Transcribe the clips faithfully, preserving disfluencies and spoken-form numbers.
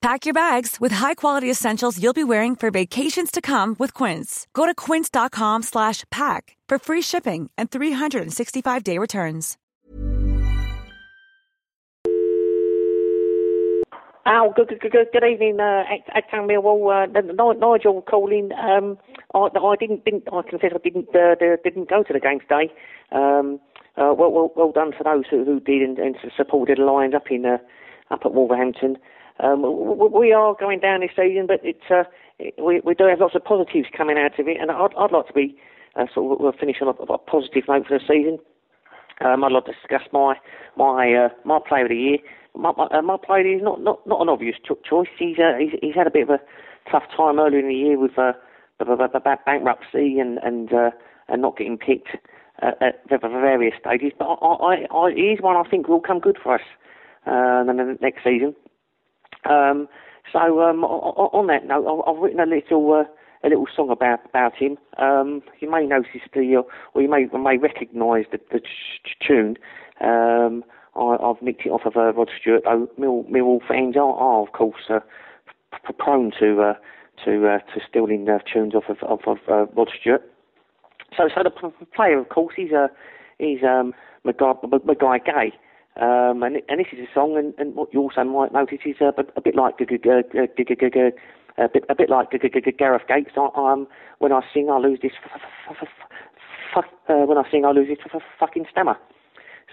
Pack your bags with high-quality essentials you'll be wearing for vacations to come with Quince. Go to quince dot com slash pack for free shipping and three sixty-five day returns. Oh, good, good, good, good evening, uh, Acton Millwall. Uh, Nigel calling. Um, I, I didn't, didn't, I confess, I didn't, uh, didn't go to the game today. Um, uh, well, well, well done for those who, who did and, and supported the Lions up in, uh, up at Wolverhampton. Um, we are going down this season, but it's uh, we, we do have lots of positives coming out of it, and I'd, I'd like to be uh, sort of we'll finish on a, a positive note for the season. Um, I'd like to discuss my my uh, my player of the year. My, my, uh, my player of the year is not, not, not an obvious cho- choice. He's, uh, he's he's had a bit of a tough time earlier in the year with uh, bankruptcy and and uh, and not getting picked uh, at various stages. But I, I, I, he's one I think will come good for us uh, next season. Um, so um, on that note, I've written a little uh, a little song about about him. Um, you may notice the, or you may you may recognise the, the ch- tune. Um, I, I've nicked it off of uh, Rod Stewart. Oh, Mill, Millwall fans are, are of course uh, p- prone to uh, to uh, to stealing uh, tunes off of, of, of uh, Rod Stewart. So so the p- player, of course, he's a he's um, Magaye Gueye. Um, and, and this is a song, and, and what you also might notice is uh, a bit like a bit a bit like Gareth Gates. Um, when I sing, I lose this. When I sing, I lose this fucking stammer.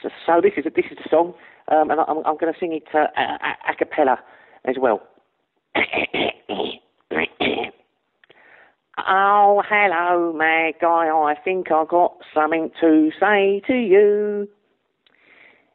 So, so this is a, this is the song, um, and I, I'm, I'm going to sing it uh, a, a, a cappella as well. Oh, hello, Magaye. I think I got something to say to you.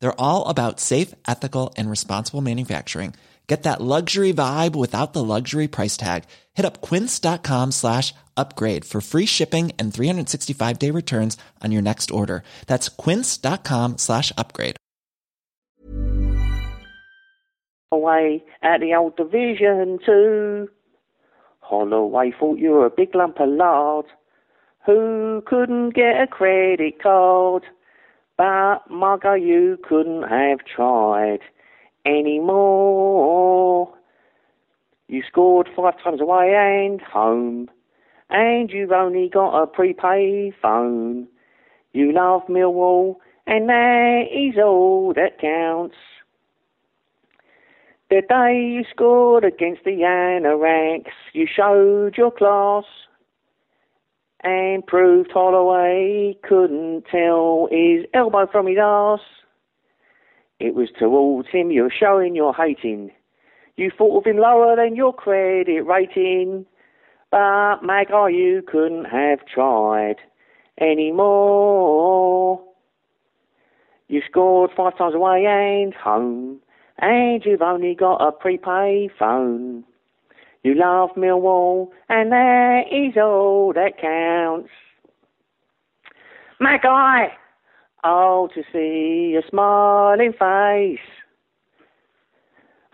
They're all about safe, ethical, and responsible manufacturing. Get that luxury vibe without the luxury price tag. Hit up quince dot com slash upgrade for free shipping and three sixty-five day returns on your next order. That's quince dot com slash upgrade. Away at the old Division Two, Holloway thought you were a big lump of lard who couldn't get a credit card. But, Mugger, you couldn't have tried anymore. You scored five times away and home, and you've only got a prepaid phone. You love Millwall, and that is all that counts. The day you scored against the Anoraks, you showed your class and proved Holloway couldn't tell his elbow from his arse. It was towards him you're showing you're hating. You thought of him lower than your credit rating. But, Magaye, you couldn't have tried anymore. You scored five times away and home, and you've only got a prepaid phone. You love Millwall, and that is all that counts. Magaye, oh, to see a smiling face.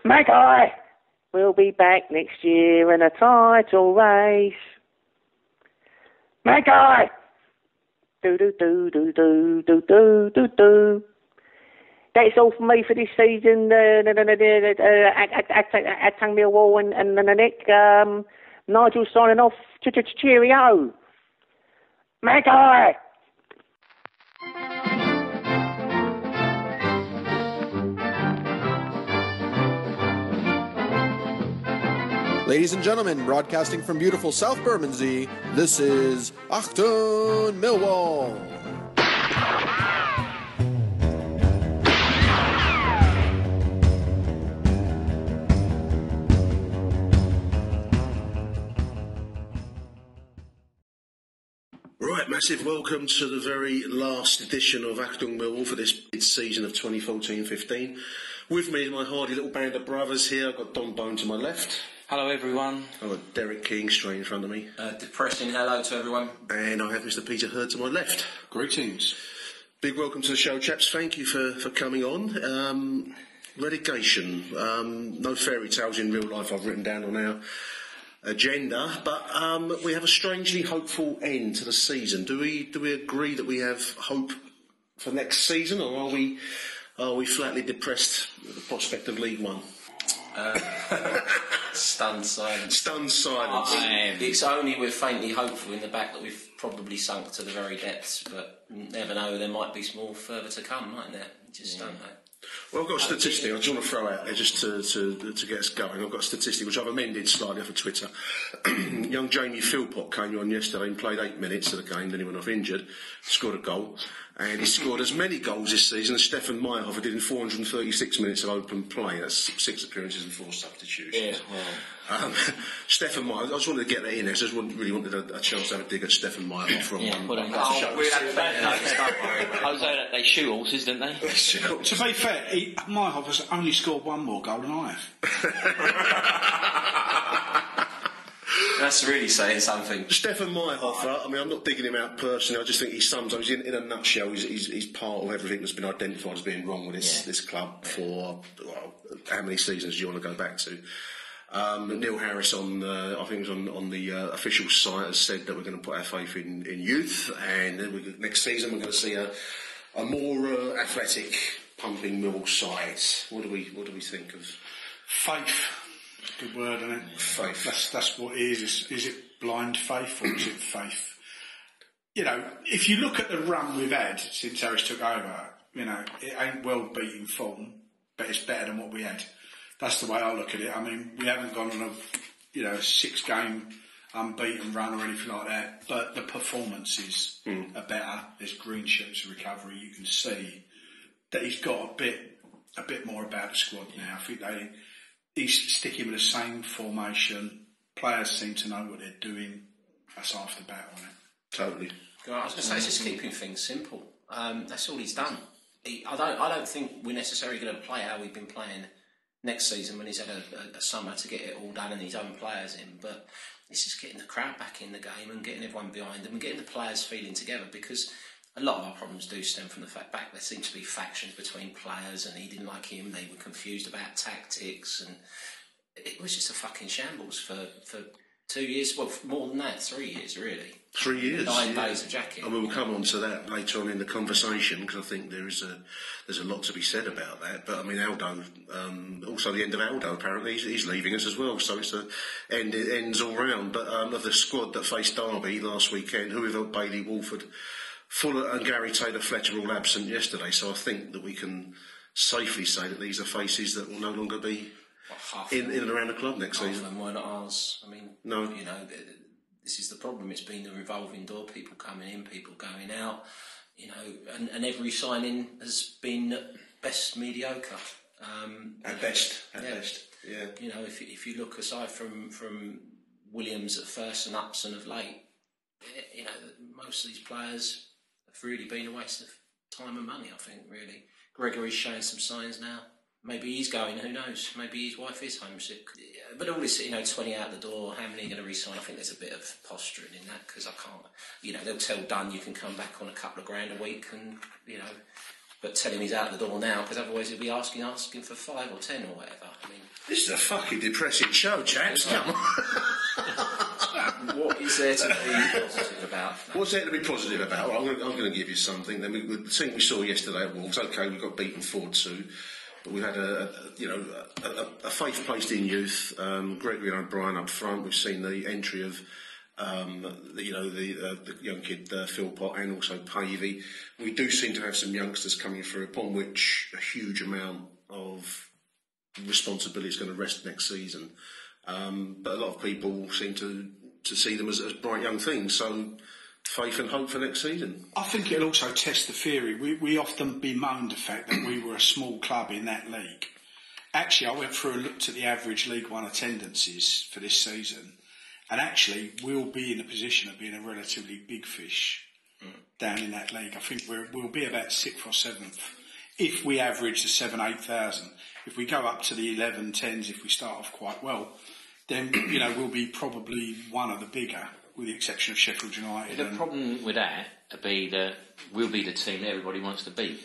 Magaye, we'll be back next year in a title race. Magaye, do do do do do do do do do. That's all for me for this season. Uh, at Tung Millwall and, and, and the Nick. Um, Nigel signing off. Cheerio. Magaye. Ladies and gentlemen, broadcasting from beautiful South Bermondsey, this is Achtung Millwall. Right, massive welcome to the very last edition of Achtung Millwall for this season of twenty fourteen fifteen. With me is my hardy little band of brothers here. I've got Don Bone to my left. Hello, everyone. I've got Derek King straight in front of me. Uh, depressing hello to everyone. And I have Mister Peter Hurd to my left. Greetings. Big welcome to the show, chaps. Thank you for, for coming on. Um, relegation. Um, no fairy tales in real life I've written down on our agenda, but um, we have a strangely hopeful end to the season. Do we do we agree that we have hope for next season, or are we are we flatly depressed at the prospect of League One? Uh, stunned silence. Stunned silence. I, it's only we're faintly hopeful in the back that we've probably sunk to the very depths, but never know. There might be some more further to come, mightn't there? Just yeah. don't know. Well, I've got a statistic I just want to throw out there just to, to, to get us going. I've got a statistic which I've amended slightly off of Twitter. Young Jamie Philpot came on yesterday and played eight minutes of the game, then he went off injured, scored a goal, and he scored as many goals this season as Stefan Maierhofer did in four hundred thirty-six minutes of open play. That's six appearances and four substitutions. Yeah, wow. um, Stefan Maierhofer, I just wanted to get that in there, so I just wanted, really wanted a, a chance to have a dig at Stefan Maierhofer. Yeah, well, oh, we'll have bad notes, don't worry. I was there that they shoe horses, didn't they? To be fair, he, Maierhofer's only scored one more goal than I have. That's really saying something. Stefan Maierhofer, I mean, I'm not digging him out personally, I just think he sums up, in, in a nutshell, he's, he's, he's part of everything that's been identified as being wrong with this, yeah. this club for, well, how many seasons do you want to go back to? Um, Neil Harris, on uh, I think it was on, on the uh, official site, has said that we're going to put our faith in, in youth, and then we, next season we're going to see a, a more uh, athletic, pumping Millwall side. What do we, what do we think of? Faith. Good word, isn't it? Faith. That's, that's what it is. is. Is it blind faith or is it faith? You know, if you look at the run we've had since Harris took over, you know, it ain't well beaten form, but it's better than what we had. That's the way I look at it. I mean, we haven't gone on a, you know, six-game unbeaten run or anything like that, but the performances mm. are better. There's green shoots of recovery. You can see that he's got a bit, a bit more about the squad now. I think they... He's sticking with the same formation. Players seem to know what they're doing. That's half the battle, isn't it? Totally. God, I was going to say, it's just keeping things simple. Um, that's all he's done. He, I don't. I don't think we're necessarily going to play how we've been playing next season when he's had a, a, a summer to get it all done and his own players in. But it's just getting the crowd back in the game and getting everyone behind them and getting the players feeling together, because a lot of our problems do stem from the fact back there seems to be factions between players, and he didn't like him, they were confused about tactics, and it was just a fucking shambles for, for two years, well, more than that, three years really. Three years? Nine yeah. days of jacket. And we'll come on to that later on in the conversation, because I think there is a, there's a lot to be said about that, but I mean Aldo, um, also the end of Aldo apparently, he's, he's leaving us as well, so it's a end, it ends all round, but um, of the squad that faced Derby last weekend, who without Bailey, Woolford, Fuller and Gary Taylor-Fletcher were all absent yesterday, so I think that we can safely say that these are faces that will no longer be what, in, in and around the club next half season. Half of them weren't ours. I mean, no. You know, this is the problem. It's been the revolving door, people coming in, people going out, you know, and, and every signing has been at best mediocre. Um, at best, at yeah. best, yeah. You know, if, if you look aside from, from Williams at first and Upson of late, you know, most of these players... really been a waste of time and money, I think, really. Gregory's showing some signs now. Maybe he's going, who knows? Maybe his wife is homesick. But all this, you know, twenty out the door, how many are going to resign? I think there's a bit of posturing in that, because I can't, you know, they'll tell Dunn you can come back on a couple of grand a week and, you know, but tell him he's out of the door now, because otherwise he'll be asking asking for five or ten or whatever. I mean, this is a fucking depressing show, chaps, come on. What is there to be positive about? No. What's there to be positive about? Well, I'm going to, I'm going to give you something. Then we, the team we saw yesterday at Wolves, OK, we got beaten four two. But we've had a, you know, a, a, a faith placed in youth. Um, Gregory O'Brien up front. We've seen the entry of, um, the, you know, the, uh, the young kid uh, Philpot and also Pavey. We do seem to have some youngsters coming through, upon which a huge amount of responsibility is going to rest next season. Um, but a lot of people seem to to see them as, as bright young things. So, faith and hope for next season. I think it'll also test the theory. We, we often bemoan the fact that we were a small club in that league. Actually, I went through and looked at the average League One attendances for this season, and actually we'll be in a position of being a relatively big fish mm. down in that league. I think we're, we'll be about sixth or seventh if we average the seven, eight thousand. If we go up to the eleven, tens, if we start off quite well, then, you know, we'll be probably one of the bigger, with the exception of Sheffield United. The problem with that would be that we'll be the team that everybody wants to beat.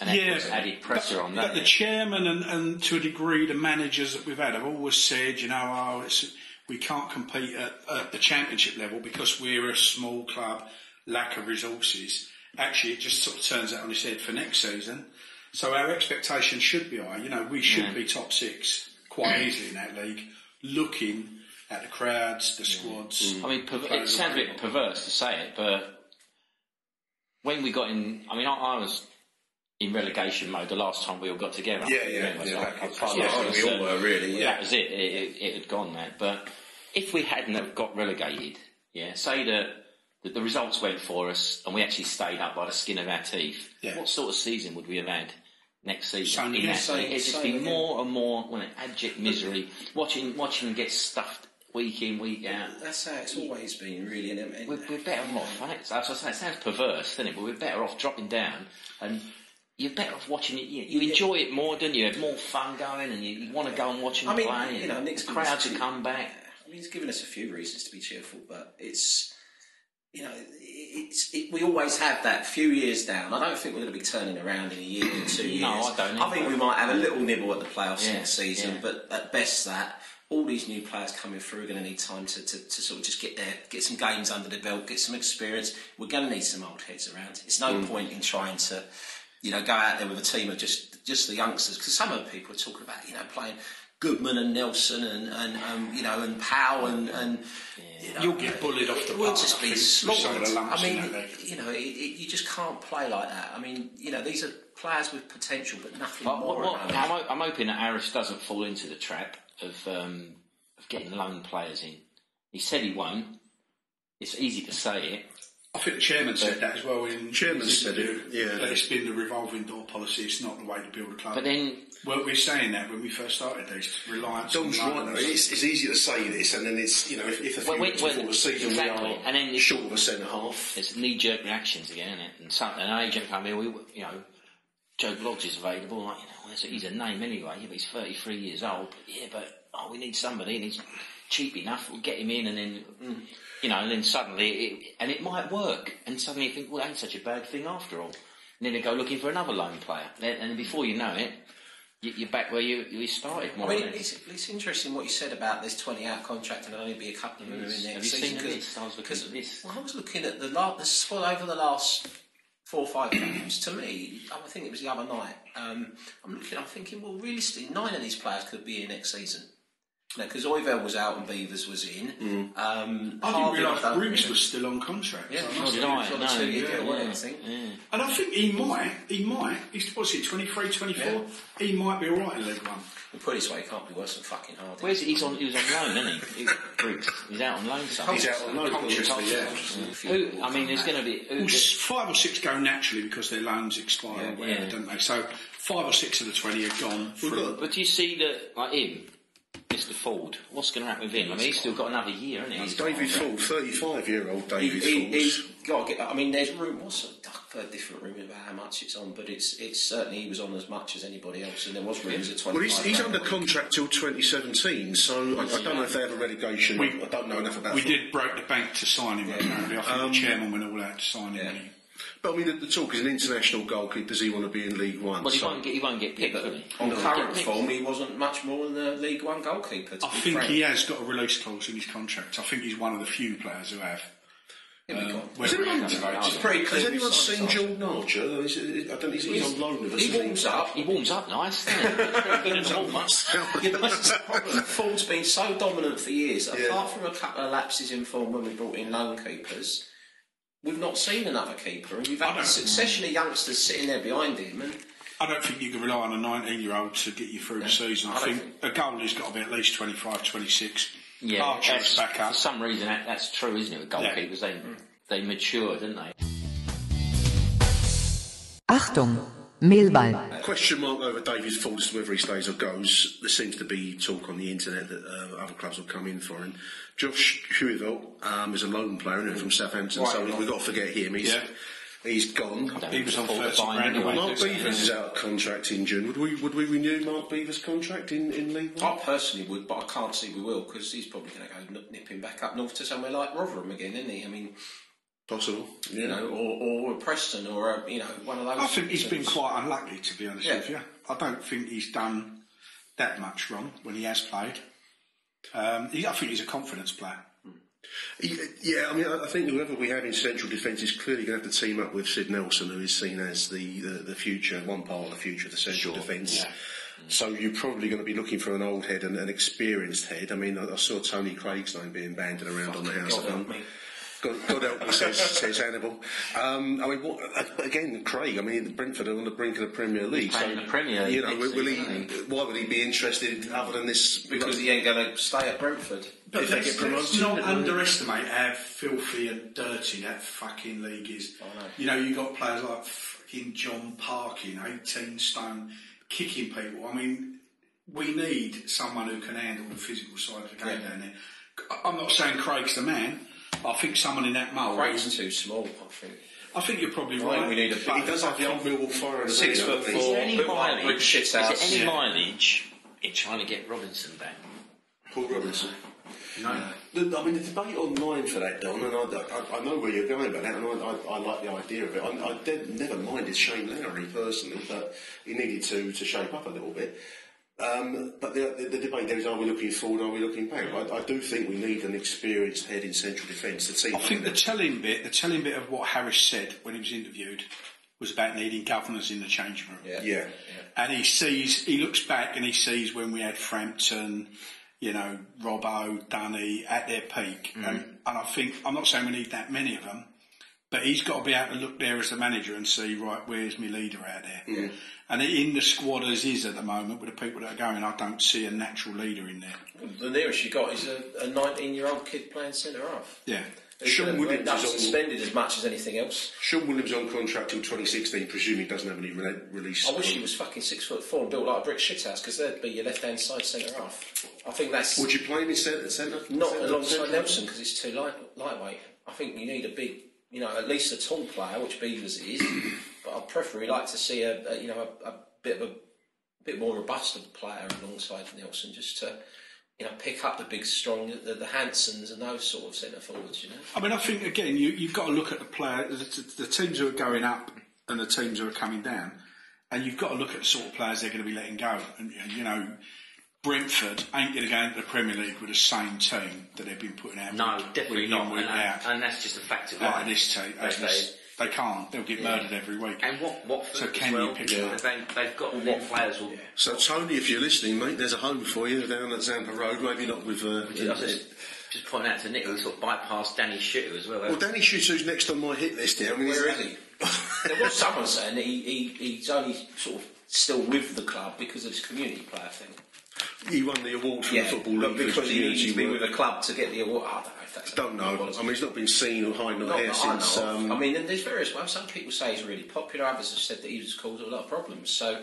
And that yeah, puts added pressure but, on that. But the chairman and, and to a degree the managers that we've had have always said, you know, oh, it's, we can't compete at, at the championship level because we're a small club, lack of resources. Actually, it just sort of turns out on its head for next season. So our expectations should be high. You know, we should yeah. be top six quite easily in that league, looking at the crowds, the squads. Mm. I mean, it sounds a bit perverse to say it, but when we got in, I mean, I, I was in relegation mode the last time we all got together. Yeah, yeah, yeah. So back I, I yeah like we all were, really. Yeah. That was it. It, it. it had gone there. But if we hadn't have got relegated, yeah, say that the, the results went for us and we actually stayed up by the skin of our teeth, yeah. what sort of season would we have had next season? In that, same, it'd just be again. more and more well, an abject misery. Watching, watching get stuffed week in, week out. That's how it's always been, really. And, and we're, we're better off, right? As I was saying, it sounds perverse, doesn't it? But we're better off dropping down, and you're better off watching it. You, you yeah. enjoy it more, don't you? You have more fun going, and you, you want to go and watch him I mean, play. You know, Nick's the crowds to come back. I mean, he's given us a few reasons to be cheerful, but it's, you know, it's it, we always have that few years down. I don't think we're going to be turning around in a year or two years. No, I don't. Either. I think we might have a little nibble at the playoffs yeah, next season, yeah. but at best that. All these new players coming through are going to need time to, to, to sort of just get there, get some games under the belt, get some experience. We're going to need some old heads around. It's no mm. point in trying to, you know, go out there with a team of just just the youngsters, because some of the people are talking about, you know, playing Goodman and Nelson and, and um, you know, and Powell and, and yeah. you know, you'll get bullied off the ball. We'll just be slaughtered. I mean, you know, it, it, you just can't play like that. I mean, you know, these are players with potential, but nothing but, more. What, what, I'm, I'm hoping that Harris doesn't fall into the trap Of, um, of getting loan players in. He said he won't. It's easy to say it. I think the chairman said that as well. In chairman said it. Yeah, that it's been the revolving door policy. It's not the way to build a club. But then, weren't we saying that when we first started this? Reliance on loans. It's, it's easy to say this, and then it's, you know, if, if a few weeks before the season we are and then short of a centre half, it's knee jerk reactions again, isn't it? And some, an agent come here, we, you know. Joe Bloggs is available, like, you know, he's a name anyway, yeah, but he's thirty-three years old, but yeah, but, oh, we need somebody, and he's cheap enough, we'll get him in, and then, you know, and then suddenly, it, and it might work, and suddenly you think, well, that ain't such a bad thing after all, and then they go looking for another loan player, and before you know it, you're back where you, you started. More I mean, it's, it's interesting what you said about this twenty-out contract and there'll only be a couple of them in there. Have you seen this? I was looking at this. Well, I was looking at the last, the squad over the last four or five games, to me, I think it was the other night, um, I'm looking, I'm thinking, well, realistically, nine of these players could be here next season. Because you know, Oyvel was out and Beavers was in. Mm. Um, I didn't realise Briggs was still on contract. Yeah, so I did I? No, two yeah, yeah, away, yeah. I think. Yeah. And I think he might, he might, he's, what's he, twenty-three, twenty-four? Yeah. He might be alright in League One. Well, put it this way, he can't be worse than fucking Hardy. Where's he? He's on, he was on loan, isn't he? Briggs. He's out on loan, son. He's out on loan, consciously, yeah. Who, I mean, there's going to be... Who, well, five or six go naturally because their loans expire, yeah, or whatever, yeah. don't they? So, five or six of the twenty are gone. Well, but do you see that, like him, Mister Ford. What's going to happen with him? I mean, he's still got another year, hasn't he? He's David Ford, thirty-five-year-old David he, Ford. He, he, I mean, there's rumours. I've heard different rumours about how much it's on, but it's it's certainly he was on as much as anybody else, and there was rumours of twenty-five. Well, he's, he's under contract till twenty seventeen, so I, I don't know if they have a relegation. We, I don't know enough about. We did break the bank to sign him. Yeah. Apparently, I think um, the chairman went all out to sign him. Yeah. But I mean, the, the talk is an international goalkeeper. Does he want to be in League One? Well, he so won't get. He won't get picked. Yeah, on no, current form, he wasn't much more than the League One goalkeeper. I think frank. he has got a release clause in his contract. I think he's one of the few players who have. Um, has anyone, has anyone seen Jordan Archer? I don't think he's on loan with us. He warms up. He warms up nice. Ford's been so dominant for years. Yeah. Apart from a couple of lapses in form when we brought in loan keepers, we've not seen another keeper, and we've had a succession of youngsters sitting there behind him. And I don't think you can rely on a nineteen-year-old to get you through no, the season. I, I think, think a goalie's got to be at least twenty-five, twenty-six. Yeah, Archer's back up. For some reason, that, that's true, isn't it? With goalkeepers, yeah. they they mature, don't they? Achtung, Millwall. Question mark over David Ford as to whether he stays or goes. There seems to be talk on the internet that uh, other clubs will come in for him. Josh Huivelt um, is a lone player and from Southampton, right, so right. we've got to forget him. He's, yeah. he's gone. He was on thirty grand anyway. Mark Beavers is out of contract in June. Would we would we renew Mark Beavers' contract in, in League One? I personally would, but I can't see we will, because he's probably going to go nipping back up north to somewhere like Rotherham again, isn't he? I mean, possible, yeah. you know, or or Preston, or a, you know, one of those. I think he's been quite unlucky, to be honest yeah. with you. I don't think he's done that much wrong when he has played. Um, he, I think he's a confidence player. Yeah, I mean, I think whoever we have in central defence is clearly going to have to team up with Sid Nelson, who is seen as the, the, the future, one part of the future of the central sure. defence. Yeah. So you're probably going to be looking for an old head and an experienced head. I mean, I, I saw Tony Craig's name being banded around Fucking on the House God of Hunt. God, God help me, says, says Hannibal. Um, I mean, what, again, Craig. I mean, Brentford are on the brink of the Premier League. He's so, the Premier League, you know, will he? Why would he be interested other than this? Because like, he ain't going to stay at Brentford. But if they get promoted, not underestimate how filthy and dirty that fucking league is. I know. You know, you got players like fucking John Parkin, eighteen stone, kicking people. I mean, we need someone who can handle the physical side of the game yeah. down there. I'm not saying Craig's the man. I think someone in that mould. Craig's too small, I think. I think you're probably right. right. We need a he does have the old Millwall fire. Six foot four. Is there any mileage? Is there any yeah. mileage in trying to get Robinson back? Paul Robinson. No. no. The, I mean, the debate online for that, Don, and I, I, I know where you're going about that, and I, I, I like the idea of it. I, I did, never minded Shane Lowry personally, but he needed to to shape up a little bit. Um, but the, the, the debate there is: are we looking forward? Are we looking back? I, I do think we need an experienced head in central defence to team. I think the telling bit, the telling bit of what Harris said when he was interviewed, was about needing governors in the changing room. Yeah. yeah. yeah. And he sees, he looks back, and he sees when we had Frampton, you know, Robbo, Dunny at their peak. Mm-hmm. and, and I think I'm not saying we need that many of them, but he's got to be able to look there as the manager and see, right, where's my leader out there? Yeah. And in the squad as is at the moment, with the people that are going, I don't see a natural leader in there. Well, the nearest you got is a nineteen-year-old kid playing centre-half. Yeah. Sean Williams is on, suspended as much as anything else. Sean Williams on contract till twenty sixteen, presuming he doesn't have any re release. I wish he was fucking six foot four and built like a brick shithouse, because that'd be your left-hand side centre-half. I think that's... Would you play him in centre? Not alongside Nelson, because it's too light, lightweight. I think you need a big... You know, at least a tall player, which Beavers is, but I'd preferably like to see a, a you know a, a bit of a, a bit more robust player alongside Nelson, just to you know pick up the big strong the, the Hansons and those sort of centre forwards. You know, I mean, I think again you you've got to look at the player, the, the teams who are going up and the teams who are coming down, and you've got to look at the sort of players they're going to be letting go. And you know, Brentford ain't going to go into the Premier League with the same team that they've been putting out. No, with, definitely with not. And, out. and that's just a fact of life. This team, they, they can't. They'll get yeah. murdered every week. And what? What? So can well, you pick yeah. up? They, they've got what yeah. players will. Yeah. So Tony, if you're listening, mate, there's a home for you down at Zampa Road. Maybe not with. Uh, yeah, Just pointing out to Nick, we sort of bypassed Danny Shuter as well. Well, Danny Shuter's next on my hit list here. I mean, where is he? There was someone saying that he, he he's only sort of still with the club because of his community player thing. He won the award for yeah, the Football League. But because he needs to be with a club to get the award. I don't know if that's... Don't know. I mean, he's not been seen or hiding on air since... Um, I mean, and there's various... Well, some people say he's really popular. Others have said that he's caused a lot of problems. So,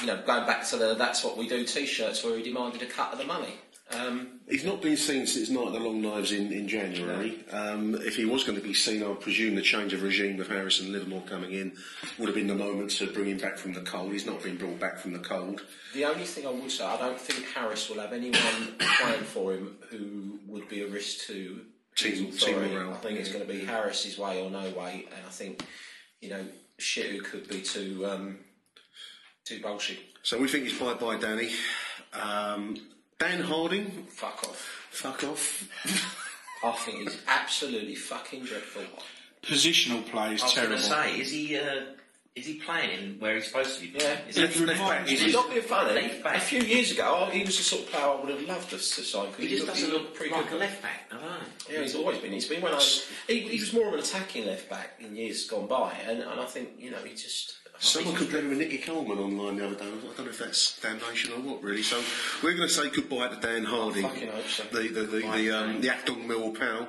you know, going back to the That's What We Do t-shirts where he demanded a cut of the money. Um, He's not been seen since Night of the Long Knives in, in January. Um, if he was going to be seen, I would presume the change of regime with Harris and Livermore coming in would have been the moment to bring him back from the cold. He's not been brought back from the cold. The only thing I would say, I don't think Harris will have anyone playing for him who would be a risk to team, team morale. I think yeah. it's going to be Harris's way or no way, and I think, you know, Shitu could be too, um, too bullshit. So we think he's bye-bye, Danny. Um... Dan Harding, fuck off. Fuck off. I think he's absolutely fucking dreadful. Positional play is I was terrible. I was going to say, is he, uh, is he playing where he's supposed to be playing? Yeah. Is he left back? He's not being funny. A few years ago, he was the sort of player I would have loved us to sign. He, he just doesn't look pretty like good. Like a left back, I don't know. Yeah, he's always been. He's been when I was, he, he was more of an attacking left back in years gone by, and, and I think, you know, he just... Someone compared him with Nicky Coleman online the other day. I don't know if that's damnation or what, really. So we're going to say goodbye to Dan Harding, fucking hope so. the the the, the, um, the Acton Mill pal.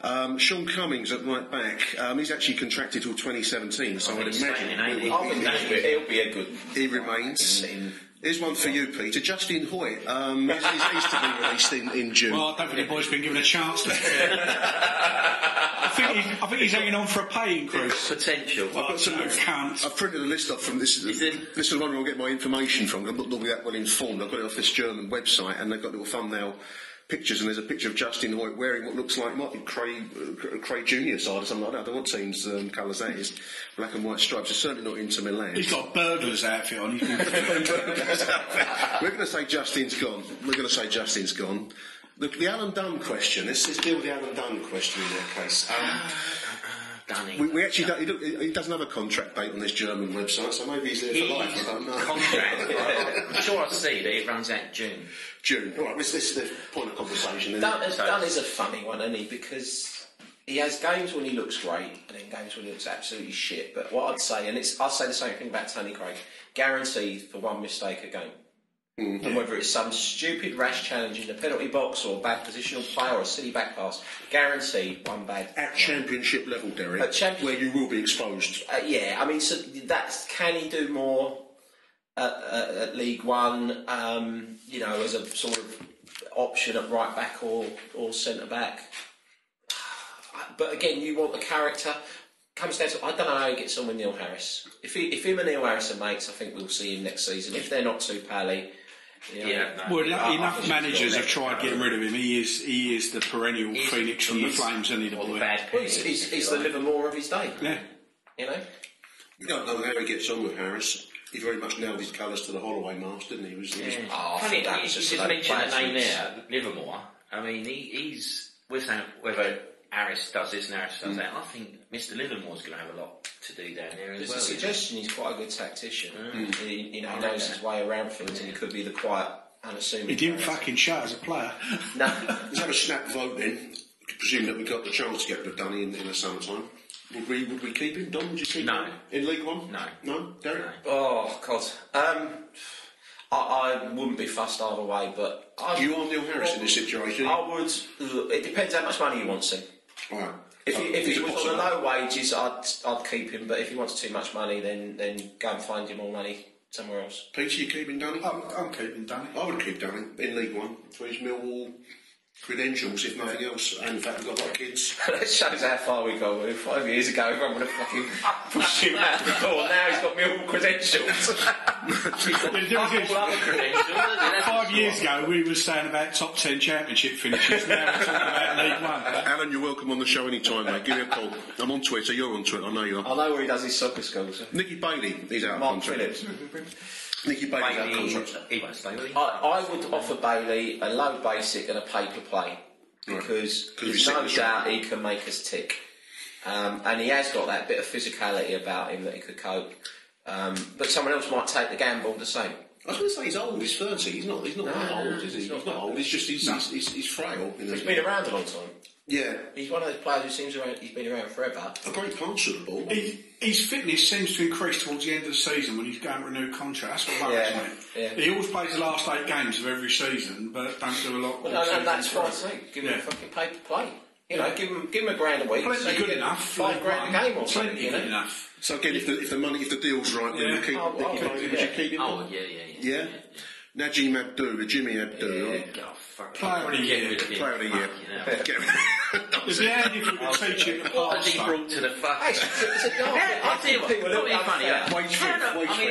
Um, Sean Cummings at right back. Um, he's actually contracted till twenty seventeen, so I'd imagine he'll be a good. He remains. In, Here's one for you, Peter. Justin Hoyt. Um, he's, he's to be released in, in June. Well, I don't think the boy's been given a chance to. I, think he's, I think he's hanging on for a pay increase. Potential. I've got some. No, I've printed a list off from this. Is this it? Is the one where I'll get my information from. I'm not normally that well informed. I've got it off this German website, and they've got little thumbnail pictures, and there's a picture of Justin Hoyt wearing what looks like Martin Cray, uh, Cray Junior side or something like that. I don't know what team's um, colours that is. Black and white stripes. It's certainly not Inter Milan. He's got a burglar's outfit on. We're going to say Justin's gone. We're going to say Justin's gone. The, the Alan Dunn question. Let's, let's deal with the Alan Dunn question in that case. Um, Dunny. We, we actually yeah. don't, he, don't, he doesn't have a contract date on this German website, so maybe he's there for he life. I don't know. Contract. Right. I'm sure I see that it runs out June. June. All right, this is the point of conversation. Dunn is, Dunn is a funny one, isn't he? Because he has games when he looks great and then games when he looks absolutely shit. But what I'd say, and it's, I'll say the same thing about Tony Craig, guaranteed for one mistake a game. Mm, and yeah. whether it's some stupid rash challenge in the penalty box or a bad positional play or a silly back pass, guaranteed one bad. At championship play. level, Derek, At champion- where you will be exposed. Uh, yeah, I mean, so that's, can he do more at, at, at League One, um, you know, as a sort of option at right back or, or centre back? But again, you want the character. Comes down to, I don't know how he gets on with Neil Harris. If he, if him and Neil Harris are mates, I think we'll see him next season. If they're not too pally, you know, yeah. No. Well, enough, enough managers have tried getting rid of him. He is he is the perennial he's, phoenix from the flames, isn't he? Well, he's, he's, he's the Livermore of his day. Yeah, you know. You don't know how he gets on with Harris. He very much nailed his colours to the Holloway mast, didn't he? Was yeah. His, oh, I think that was just mentioned the name there, Livermore. I mean, he, he's we're saying whether. Harris does this and Harris does mm. that. I think Mister Livermore's going to have a lot to do down there as There's well. There's a suggestion he's quite a good tactician. Mm. He, you know, he knows that. his way around things yeah. and he could be the quiet, unassuming. He didn't player. fucking shout as a player. No. Let's have a snap vote then, presuming that we got the chance to get rid of Dunny in, in the summertime. Would we, would we keep him? Don, would you keep no. him? In League One? No. No? Derek? No. Oh, God. Um... I, I wouldn't be fussed either way, but... I, you are Neil Harris in this situation? I would... It depends how much money he wants him. Right. If he, if he was on the low wages, I'd I'd keep him, but if he wants too much money, then, then go and find him more money somewhere else. Peter, you keeping Dunny? I'm, I'm keeping Dunny. I would keep Dunny in League One for his Millwall credentials, if nothing else, and the fact we've got a lot of kids. That shows how far we got. Five years ago, everyone would have fucking pushed him out the door. Now he's got Millwall credentials. Five years ago, we were saying about top ten championship finishes. Now we're talking about League One. Alan, you're welcome on the show anytime, mate. Give me a call. I'm on Twitter. You're on Twitter. I know you are. I know where he does his soccer schools. So. Nicky Bailey. He's out Mark on Twitter. Nicky Bailey's Bailey, out of contract. He won't stay, will he? I, I would offer Bailey a low basic and a paper play because right. there's no doubt he can make us tick. Um, and he has got that bit of physicality about him that he could cope. Um, but someone else might take the gamble the same. I was going to say he's old. He's thirty. He's not. He's not no, old, is he? He's not, he's not old. He's just he's, no. he's, he's, he's frail. He's been game. around a long time. Yeah, he's one of those players who seems around. He's been around forever. A great puncher of the ball. He, his fitness seems to increase towards the end of the season when he's going to renew contract. That's what worries me. Yeah. He always plays the last eight games of every season, but don't do a lot. Well, no, no, that's right. Give him yeah. a fucking paper play. You know, give him give him a grand a week. Plenty good enough. Five grand a game or something. Plenty good enough. So again, if the if the money if the deal's right, then you keep him. Oh yeah, yeah, yeah. Nadjim Abdou, Jimmy Abdou. Player of the year. Player of the year. It's the Andy from the teaching apart. What brought to the fuck? I tell you what, not even funny. I mean,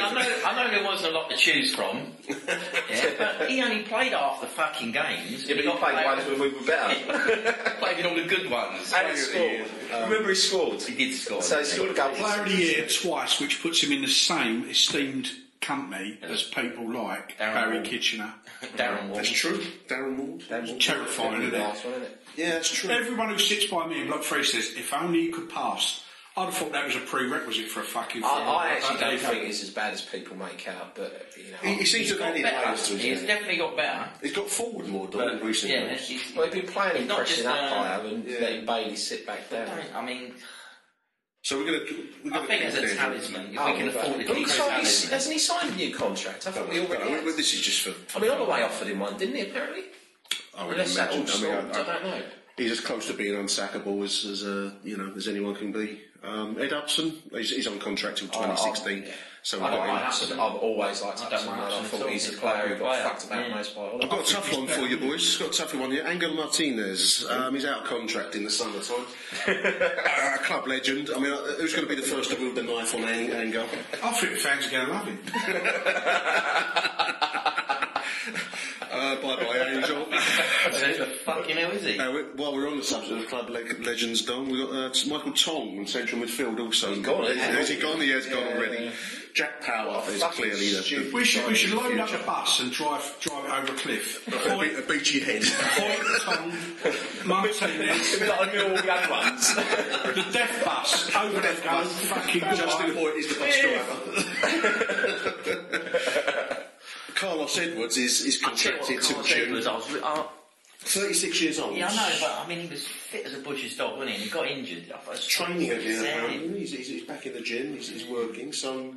I know, I know there wasn't a lot to choose from. Yeah, but he only played half the fucking games. Yeah, but he not played ones when we were better. Played in all the good ones. And he scored. Um, Remember, he scored. He did score. So he scored a goal. Player of the year twice, which puts him in the same esteemed company as people like Darren Barry Wall. Kitchener, Darren Wall. That's true. Darren Wall. That's terrifying, isn't it? Last one, isn't it? Yeah, that's true. Everyone who sits by me and Block Three says, "If only you could pass." I'd have thought that was a prerequisite for a fucking. I, I actually I don't think it's as bad as people make out, but you know, he, he seems to have added layers to his game. He's definitely got better. He's got forward more than recently. Yeah, he's, well, he's been playing him pressing up higher and letting Bailey sit back down. I mean. So we're going to. We're I think as a talisman, if oh, we can afford it. But he signed, hasn't he signed a new contract? I thought we already. No, well, this is just for. I mean, Holloway offered him one, didn't he? Apparently. I would Unless imagine. I, mean, I, I, I don't know. He's as close to being unsackable as, as uh, you know, as anyone can be. Um, Ed Upson, he's, he's on contract till twenty sixteen. Oh, so I like Upson. I've always liked Upson. I, I thought he's a player who got fucked about most by all. I've got a tough one for you, boys. Got a tough one here. Angel Martinez. Um, he's out of contract in the summertime. A uh, club legend. I mean, who's going to be the first to move the knife on Angel? I think fans are going to love him. Uh, bye bye, Angel. Who the fucking hell is he? Uh, we, while we're on the subject of club le- legends, Don, we've got uh, Michael Tong in central midfield also. He's gone, has, has he gone? He has yeah. gone already. Jack Power oh, is clearly the. We should, we should load future. up a bus and drive drive it over a cliff. A, be- a beachy head. Hoyt, Tong, Martinez. It'd be like the Millwall young ones. The death bus. Over death bus. Fucking Justin Hoyt is the bus driver. Carlos Edwards is, is contracted to June. thirty-six years old. Yeah, I know, but I mean, he was fit as a butcher's dog, wasn't he? He got injured. He's training again, apparently. He's, he's back in the gym, he's, he's working, so.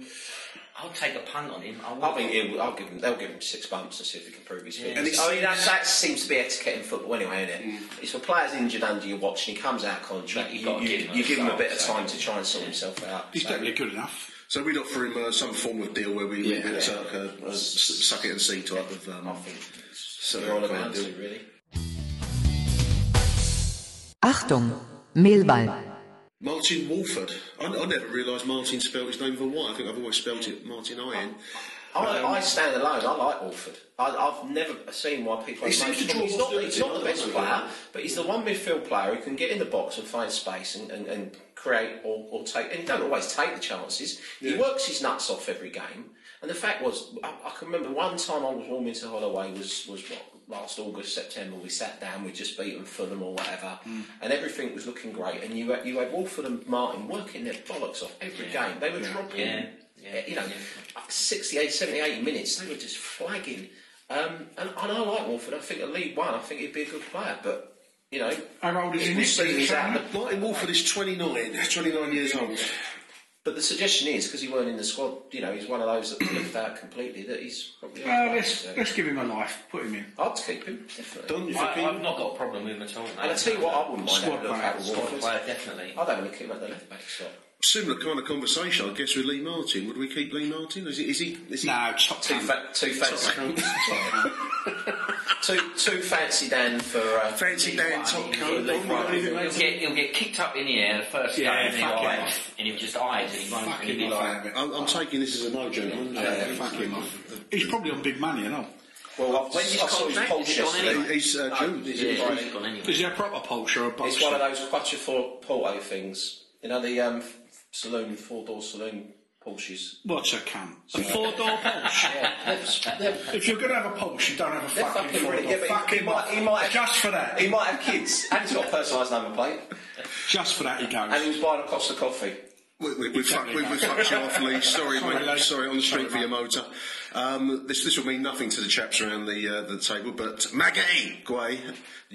I'll take a punt on him. I, I think he'll, I'll give him, they'll give him six months to see if he can prove his yeah. fitness. I mean, that, that seems to be etiquette in football anyway, isn't it? Mm. It's when players injured under your watch and he comes out of contract, you, you, you, give, him you give him a bit of time so. to try and sort himself out. He's so. definitely good enough. So we'd offer him uh, some form of deal where we yeah, yeah. suck, uh, uh, suck it and see type of. Um, I think so you're all about it, really. Achtung, Millwall. Martyn Woolford. I, I never realised Martin spelled his name with a Y. I think I've always spelled it Martin Ian. I, I, um, I stand alone. I like Woolford. I, I've never seen why people. He seems to draw. He's not, he's not the best player, but he's the one midfield player who can get in the box and find space and. and, and create or, or take, and he don't always take the chances. Yeah. He works his nuts off every game. And the fact was, I, I can remember one time I was warming to Holloway was, was what, last August, September, we sat down, we just beaten Fulham or whatever, mm. and everything was looking great. And you had, you had Woolford and Martin working their bollocks off every yeah. game. They were yeah. dropping, yeah. Yeah. you know, yeah. sixty-eight, seventy-eight minutes, they were just flagging. Um, and, and I like Woolford, I think at League One, I think he'd be a good player, but you know, how old is he? This he's out. Martyn Woolford is twenty-nine, twenty-nine years old. But the suggestion is because he weren't in the squad, you know, he's one of those that left out completely. That he's probably. Well, let's so. let's give him a life, put him in. I'd keep him. Definitely. I, I've him. not got a problem with him at all. Mate. And I tell you what, I wouldn't mind squad having a look at Woolford. Squad player, definitely. I don't want to keep him at the left back spot. Similar kind of conversation, I guess, with Lee Martin. Would we keep Lee Martin? Is he? Is he, is he no, top too, fa- too fancy. too, too fancy Dan for uh, fancy Dan top coat. He'll get he'll get kicked up in the air the first yeah, game yeah, and, he'll and he'll just eyes and he won't. Fuck him like, I'm, I'm taking this as a no joke. Yeah, yeah, yeah, fuck him. He's probably on big money, and all. Well, when did you call him? He's uh, June. Is he a proper poacher? It's one of those quattro Porto things. You know the um. Saloon, four-door saloon Porsches. What a cunt. A four-door Porsche? Yeah. If you're going to have a Porsche, you don't have a fucking, fucking four-door. Yeah, fuck he, him might, he might have, just for that. He might have kids. And he's got a personalised number plate. Just for that he goes. And he was buying a Costa coffee. We, we, we, fuck, we, we fucked you off, Lee. Sorry, sorry, mate. Sorry, on the street sorry, for your motor. Um, this this will mean nothing to the chaps around the uh, the table, but Magaye Gueye.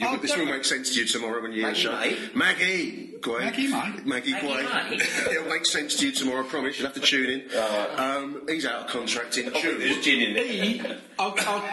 Oh, this will make sense to you tomorrow when you hear the show. Magaye Gueye. Magaye Maggie Gueye. It'll make sense to you tomorrow, I promise. You'll have to tune in. Um, he's out of contract in June. There's gin in there. I'll, I'll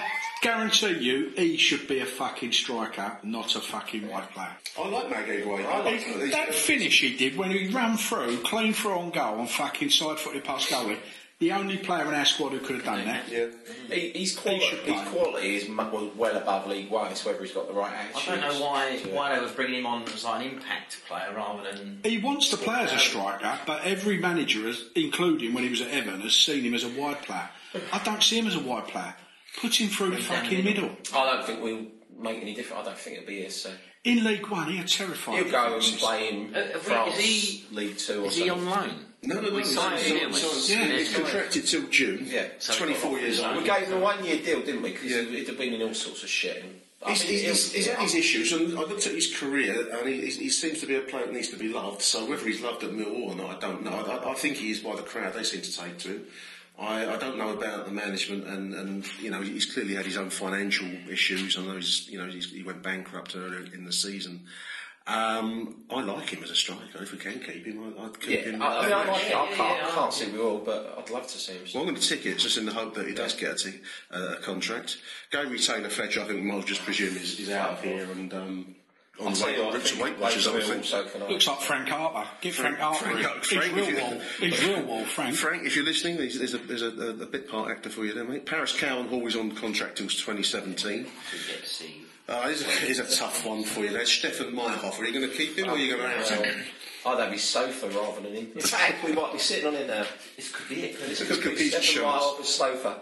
guarantee you he should be a fucking striker, not a fucking wide player. I like Magaye Gueye. That finish he did when he ran through, clean through on goal and fucking side-footed past goalie. The only player in our squad who could have done that. Yeah. He, he's quali- he his quality is well above League One. It's whether he's got the right attitude. I don't know why why they was bringing him on as like an impact player rather than. He wants to play as a striker, but every manager, has, including when he was at Everton, has seen him as a wide player. I don't see him as a wide player. Put him through the fucking middle. middle. I don't think we'll make any difference. I don't think it'll be us. So. In League One, he had terrifying. He'll go and play in uh, France, is he, League Two or is something. Is he on loan? No, no, no. He's contracted till June. Yeah, so twenty-four years old. We gave him a one-year deal, didn't we? Because yeah. he'd have been in all sorts of shit. And, he's, mean, he's, he's, he's had his issues, and I looked at his career, and he, he seems to be a player that needs to be loved. So whether he's loved at Millwall or not, I don't know. I, I think he is by the crowd; they seem to take to him. I, I don't know about the management, and, and you know, he's clearly had his own financial issues. I know he's, you know, he's, he went bankrupt earlier in the season. Um, I like him as a striker. If we can keep him, I'd keep yeah, him. I, I, mean, I, like, I can't, yeah, I can't see we all, but I'd love to see him. Well, I'm going to tick it just in the hope that he does yeah. get a, uh, a contract. Gary Taylor-Fletcher, I think we'll just presume is, is out of here and um, on the way to rips and weight watches. I think so. Looks like Frank Harper. Get Frank, Frank Harper. Frank, in. Frank, he's Millwall. Frank. Frank, if you're listening, there's a, there's a, a bit part actor for you there, mate. Paris Cowan Hall is on contract till twenty seventeen. Oh, it's a, it's a tough one for you. That's Stefan Maierhofer. Are you going to keep him, oh, or are you going to out him? I'd have his sofa rather than him. In fact, we might be sitting on it now. This could be it. This, this could, could be Stefan Maierhofer's sofa.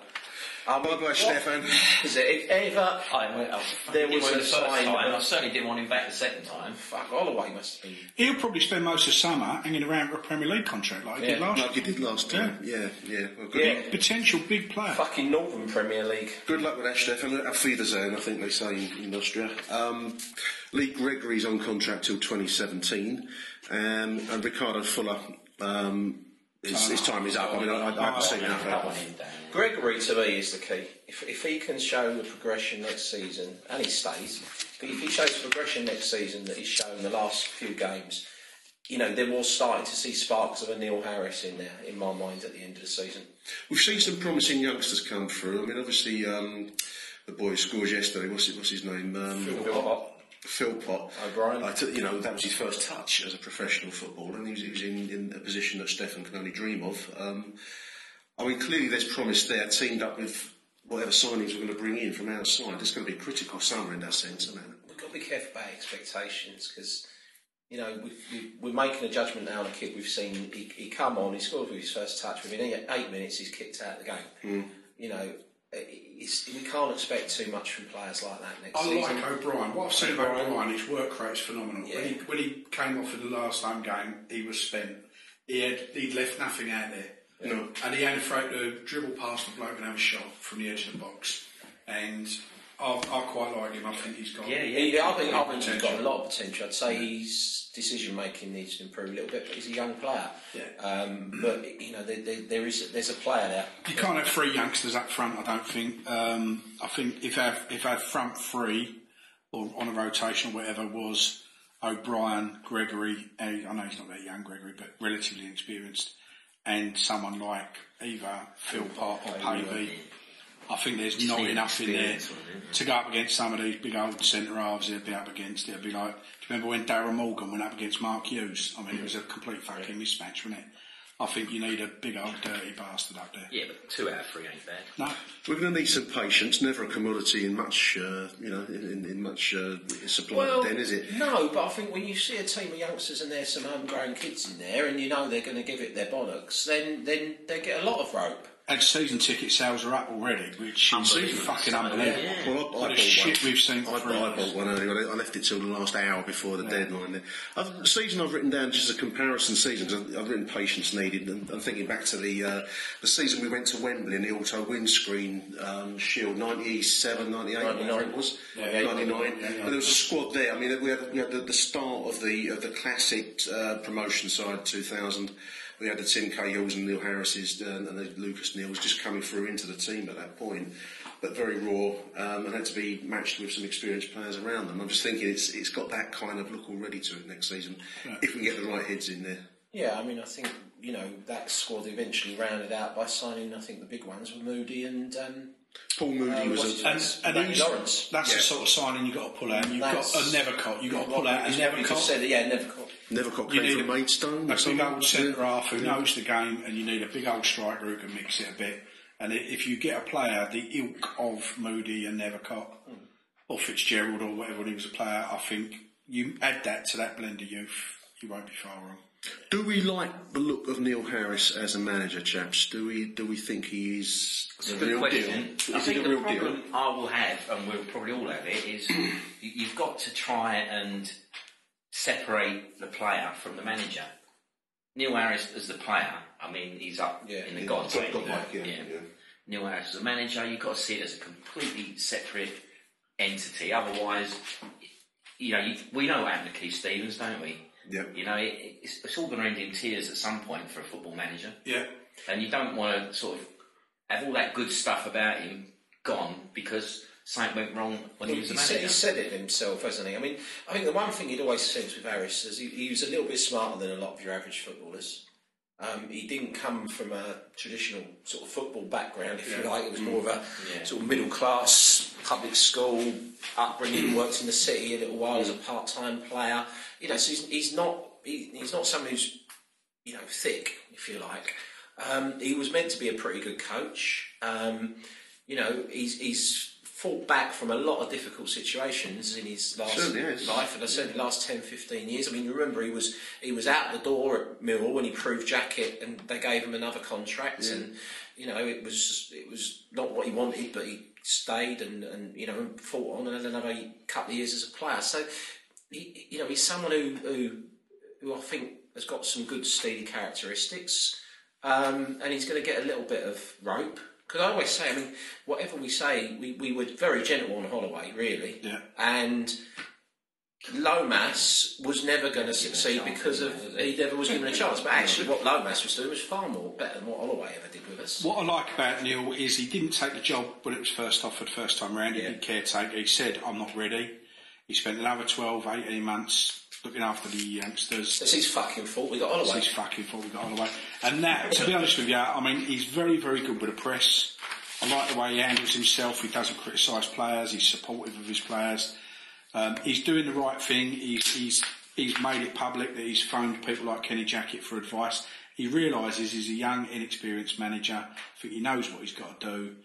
Um, Bye bye, Stefan. Is it? If ever I went up, there was a the first time, and I certainly didn't want him back the second time. Fuck, Holloway must have been. He'll probably spend most of summer hanging around for a Premier League contract like he yeah. did last. Like he did last time. Yeah, yeah, yeah. Well, good yeah. Potential big player. Fucking Northern Premier League. Good luck with that, Stefan. Auf Wiedersehen, I think they say in Austria. Um, Lee Gregory's on contract till twenty seventeen, um, and Ricardo Fuller. Um, His, his time is up. I mean, I, I, I haven't seen enough of that one. Gregory, to me, is the key. If, if he can show the progression next season, and he stays, but if he shows progression next season that he's shown the last few games, you know, then we'll start to see sparks of a Neil Harris in there, in my mind, at the end of the season. We've seen some promising youngsters come through. I mean, obviously, um, the boy who scored yesterday, what's his, what's his name? Um, Philpot. Philpot, O'Brien. I t- you know, that was his first touch as a professional footballer, and he was, he was in, in a position that Stefan can only dream of. Um, I mean, clearly there's promise there, teamed up with whatever signings we're going to bring in from outside. It's going to be a critical summer in that sense, isn't it? We've got to be careful about expectations, because, you know, we've, we've, we're making a judgment now on a kid we've seen. He, he come on, he scored with his first touch. Within eight, eight minutes, he's kicked out of the game. Mm. You know, It's, we can't expect too much from players like that next I season. I like O'Brien. What I've seen about O'Brien, his work rate is phenomenal. Yeah. When, he, when he came off in the last home game, he was spent. He had he'd left nothing out there. Yeah. No. And he had a throw to dribble past the bloke and have a shot from the edge of the box. And I, I quite like him. I think he's got. Yeah, yeah. I think, I think he's got a lot of potential. I'd say his decision making needs to improve a little bit, but he's a young player. Yeah. Um, but you know, there, there, there is there's a player there. You can't have three youngsters up front. I don't think. Um, I think if our if our front three, or on a rotation or whatever, was O'Brien, Gregory. I know he's not very young, Gregory, but relatively inexperienced, and someone like either Philpot or Pavey. I think there's not enough in there to go up against some of these big old centre halves. They'd be up against. It'd be like, do you remember when Darren Morgan went up against Mark Hughes? I mean, mm-hmm. It was a complete fucking yeah. mismatch, wasn't it? I think you need a big old dirty bastard up there. Yeah, but two out of three ain't bad. No, we're going to need some patience. Never a commodity in much, uh, you know, in, in much uh, supply. Well, then is it? No, but I think when you see a team of youngsters and there's some homegrown kids in there, and you know they're going to give it their bollocks, then then they get a lot of rope. And season ticket sales are up already, which is fucking unbelievable. Yeah. Well, I, I what a shit one. We've seen. I, I bought one earlier. I left it till the last hour before the yeah. deadline. There, I've, season I've written down just as a comparison season. I've, I've written patience needed, and I'm thinking back to the uh, the season we went to Wembley in the auto windscreen um, shield, ninety-seven, ninety-eight, whatever it was, yeah, ninety-nine. Yeah, yeah. But there was a squad there. I mean, we had, we had the, the start of the of the classic uh, promotion side, two thousand. We had the Tim Cahill's and Neil Harris's uh, and the Lucas Neil's just coming through into the team at that point, but very raw um, and had to be matched with some experienced players around them. I'm just thinking it's it's got that kind of look already to it next season, yeah. if we can get the right heads in there. Yeah, I mean, I think, you know, that squad eventually rounded out by signing, I think, the big ones were Moody and um, Paul Moody um, was a, and, and Matty Lawrence. That's yeah. the sort of signing you've got to pull out. You've that's got a Nevercott. You've got to pull out a Nevercott. Said, yeah, Nevercott. Nevercott came from Maidstone. A big old centre half who yeah. knows the game, and you need a big old striker who can mix it a bit. And if you get a player the ilk of Moody and Nevercott mm. or Fitzgerald or whatever when he was a player, I think you add that to that blend of youth, you won't be far wrong. Do we like the look of Neil Harris as a manager, chaps? Do we do we think he is the real deal? I think the problem I will have, and we'll probably all have it, is you've got to try and separate the player from the manager. Neil Harris as the player, I mean, he's up yeah, in the gods. Like, yeah, yeah. yeah. Neil Harris as a manager, you've got to see it as a completely separate entity. Otherwise, you know, you, we know what happened to Keith Stevens, don't we? Yep. You know, it, it's, it's all going to end in tears at some point for a football manager. Yeah. And you don't want to sort of have all that good stuff about him gone because something went wrong when well, he was a manager. He said it himself, hasn't he? I mean, I think the one thing he'd always said with Harris is he, he was a little bit smarter than a lot of your average footballers. Um, he didn't come from a traditional sort of football background, if yeah. you like. It was more of a yeah. sort of middle-class, public school upbringing. Worked in the city a little while as a part-time player. You know, so he's, he's not he, he's not someone who's, you know, thick, if you like. Um, he was meant to be a pretty good coach. Um, you know, he's he's fought back from a lot of difficult situations in his last life, and I certainly yeah. last ten, fifteen years. I mean, you remember he was he was out the door at Millwall when he proved jacket, and they gave him another contract, yeah. and you know it was it was not what he wanted, but he stayed and, and you know and fought on and had another couple of years as a player. So he, you know, he's someone who, who who I think has got some good steely characteristics, um, and he's going to get a little bit of rope. Because I always say, I mean, whatever we say, we, we were very gentle on Holloway, really. Yeah. And Lomas was never going to succeed because of he never was given a chance. But actually what Lomas was doing was far more better than what Holloway ever did with us. What I like about Neil is he didn't take the job when it was first offered, first time round. He yeah. didn't caretake. He said, I'm not ready. He spent another twelve, eighteen months looking after the youngsters. It's his fucking fault we got Holloway. It's his fucking fault we got Holloway. And that, to be honest with you, I mean, he's very, very good with the press. I like the way he handles himself. He doesn't criticise players. He's supportive of his players. Um, he's doing the right thing. He's, he's, he's made it public that he's phoned people like Kenny Jackett for advice. He realises he's a young, inexperienced manager. I think he knows what he's got to do.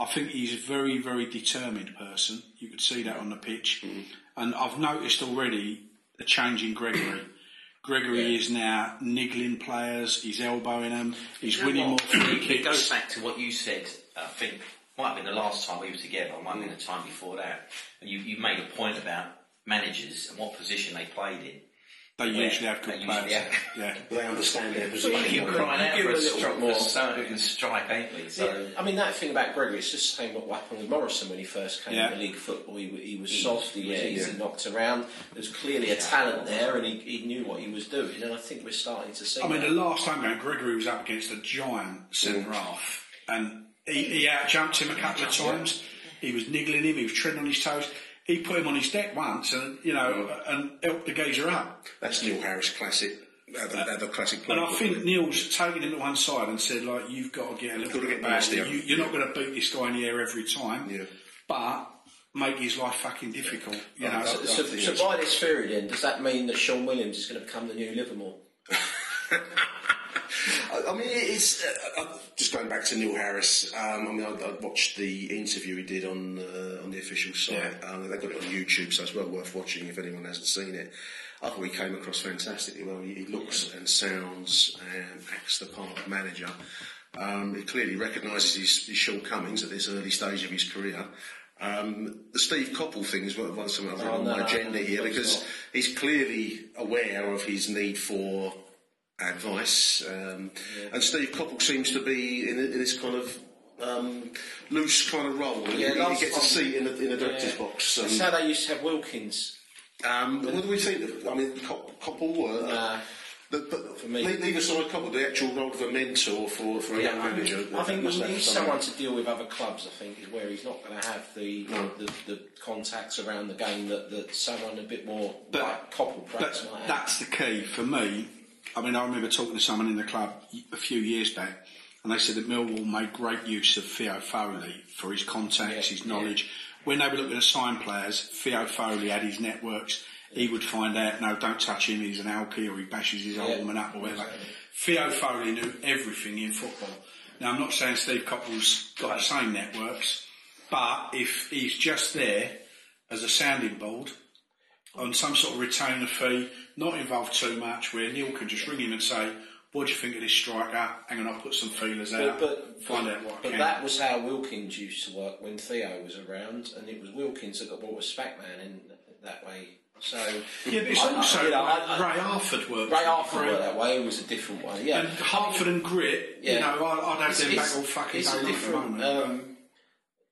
I think he's a very, very determined person. You could see that on the pitch. Mm-hmm. And I've noticed already the change in Gregory. Gregory yeah. is now niggling players, he's elbowing them, he's you know winning what? more free kicks. It goes back to what you said, I think, might have been the last time we were together, or might have been the time before that. And you, you made a point about managers and what position they played in. They usually yeah, have good players. Have, yeah. They understand their position. You're crying out for a strike more. Someone who can strike, ain't we? So. Yeah. I mean, that thing about Gregory, it's just the same what happened with Morrison when he first came yeah. to league football. He, he was he, soft, he was yeah, easy, yeah. knocked around. There was clearly yeah. a talent there, and he, he knew what he was doing. And I think we're starting to see I mean, that. The last time around, Gregory was up against a giant centre-half, and he, he out-jumped him a couple of times. He was niggling him, he was treading on his toes. He put him on his deck once, and you know, and helped the geezer up. That's Neil Harris classic. Uh, the, the classic. And I think Neil's taken him to one side and said, like, you've got to get a little bit nasty. You, you're yeah. not going to beat this guy in the air every time. Yeah. But make his life fucking difficult. You right. know. So, so, so, so by this theory, then, does that mean that Sean Williams is going to become the new Livermore? I mean, it's uh, just going back to Neil Harris. Um, I mean, I, I watched the interview he did on uh, on the official site. Yeah. Um, they got it on YouTube, so it's well worth watching if anyone hasn't seen it. I thought he came across fantastically well. He looks and sounds and acts the part of manager. Um, he clearly recognises his, his shortcomings at this early stage of his career. Um, the Steve Coppell thing is one of something I've got on my agenda here because he's clearly aware of his need for advice, um, yeah. and Steve Coppell seems to be in, in this kind of um, loose kind of role. Yeah, he, he gets a seat in the, in the director's yeah. box. That's how they used to have Wilkins. Um, what do we think of, I mean, Coppell? Uh, nah. But, but for me, leave aside Coppell, the actual role of a mentor for, for a yeah, young manager. I, mean, I think we need someone to deal with other clubs. I think is where he's not going to have the, no. the, the the contacts around the game that, that someone a bit more but, like Coppell perhaps might have. That's the key for me. I mean, I remember talking to someone in the club a few years back and they said that Millwall made great use of Theo Foley for his contacts, yeah, his knowledge. Yeah. When they were looking to sign players, Theo Foley had his networks. He would find out, no, don't touch him, he's an alky, or he bashes his old yeah. woman up, or whatever. Exactly. Theo Foley knew everything in football. Now, I'm not saying Steve Coppell's got the same networks, but if he's just there as a sounding board on some sort of retainer fee, not involved too much, where Neil can just ring him and say, what do you think of this striker? Hang on, I'll put some feelers but, out, but, find but, out what I But can. That was how Wilkins used to work when Theo was around, and it was Wilkins that got bought a Spac Man in that way. So yeah, but it's I, also I, you know, like Ray Harford worked. Ray Harford worked that way. It was a different way. Yeah, and Hartford and Grit. Yeah. You know, I'd, I'd have them back all fucking it's a different. Um,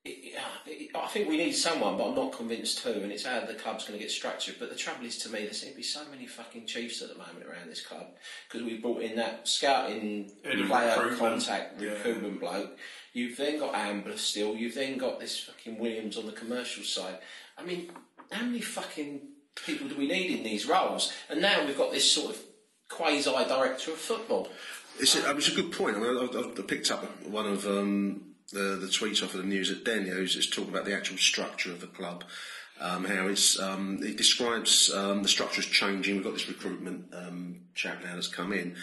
it, it, I think we need someone, but I'm not convinced who. And it's how the club's going to get structured. But the trouble is, to me, there seem to be so many fucking chiefs at the moment around this club because we brought in that scouting in player recruitment. contact recruitment yeah. bloke. You've then got Ambler still. You've then got this fucking Williams on the commercial side. I mean, how many fucking people do we need in these roles? And now we've got this sort of quasi-director of football. It's a, it's a good point. I mean, I've, I've picked up one of um, the, the tweets off of the News at Den, who's it's talking about the actual structure of the club, um, how it's, um, it describes um, the structure's changing. We've got this recruitment um, chap now that's come in,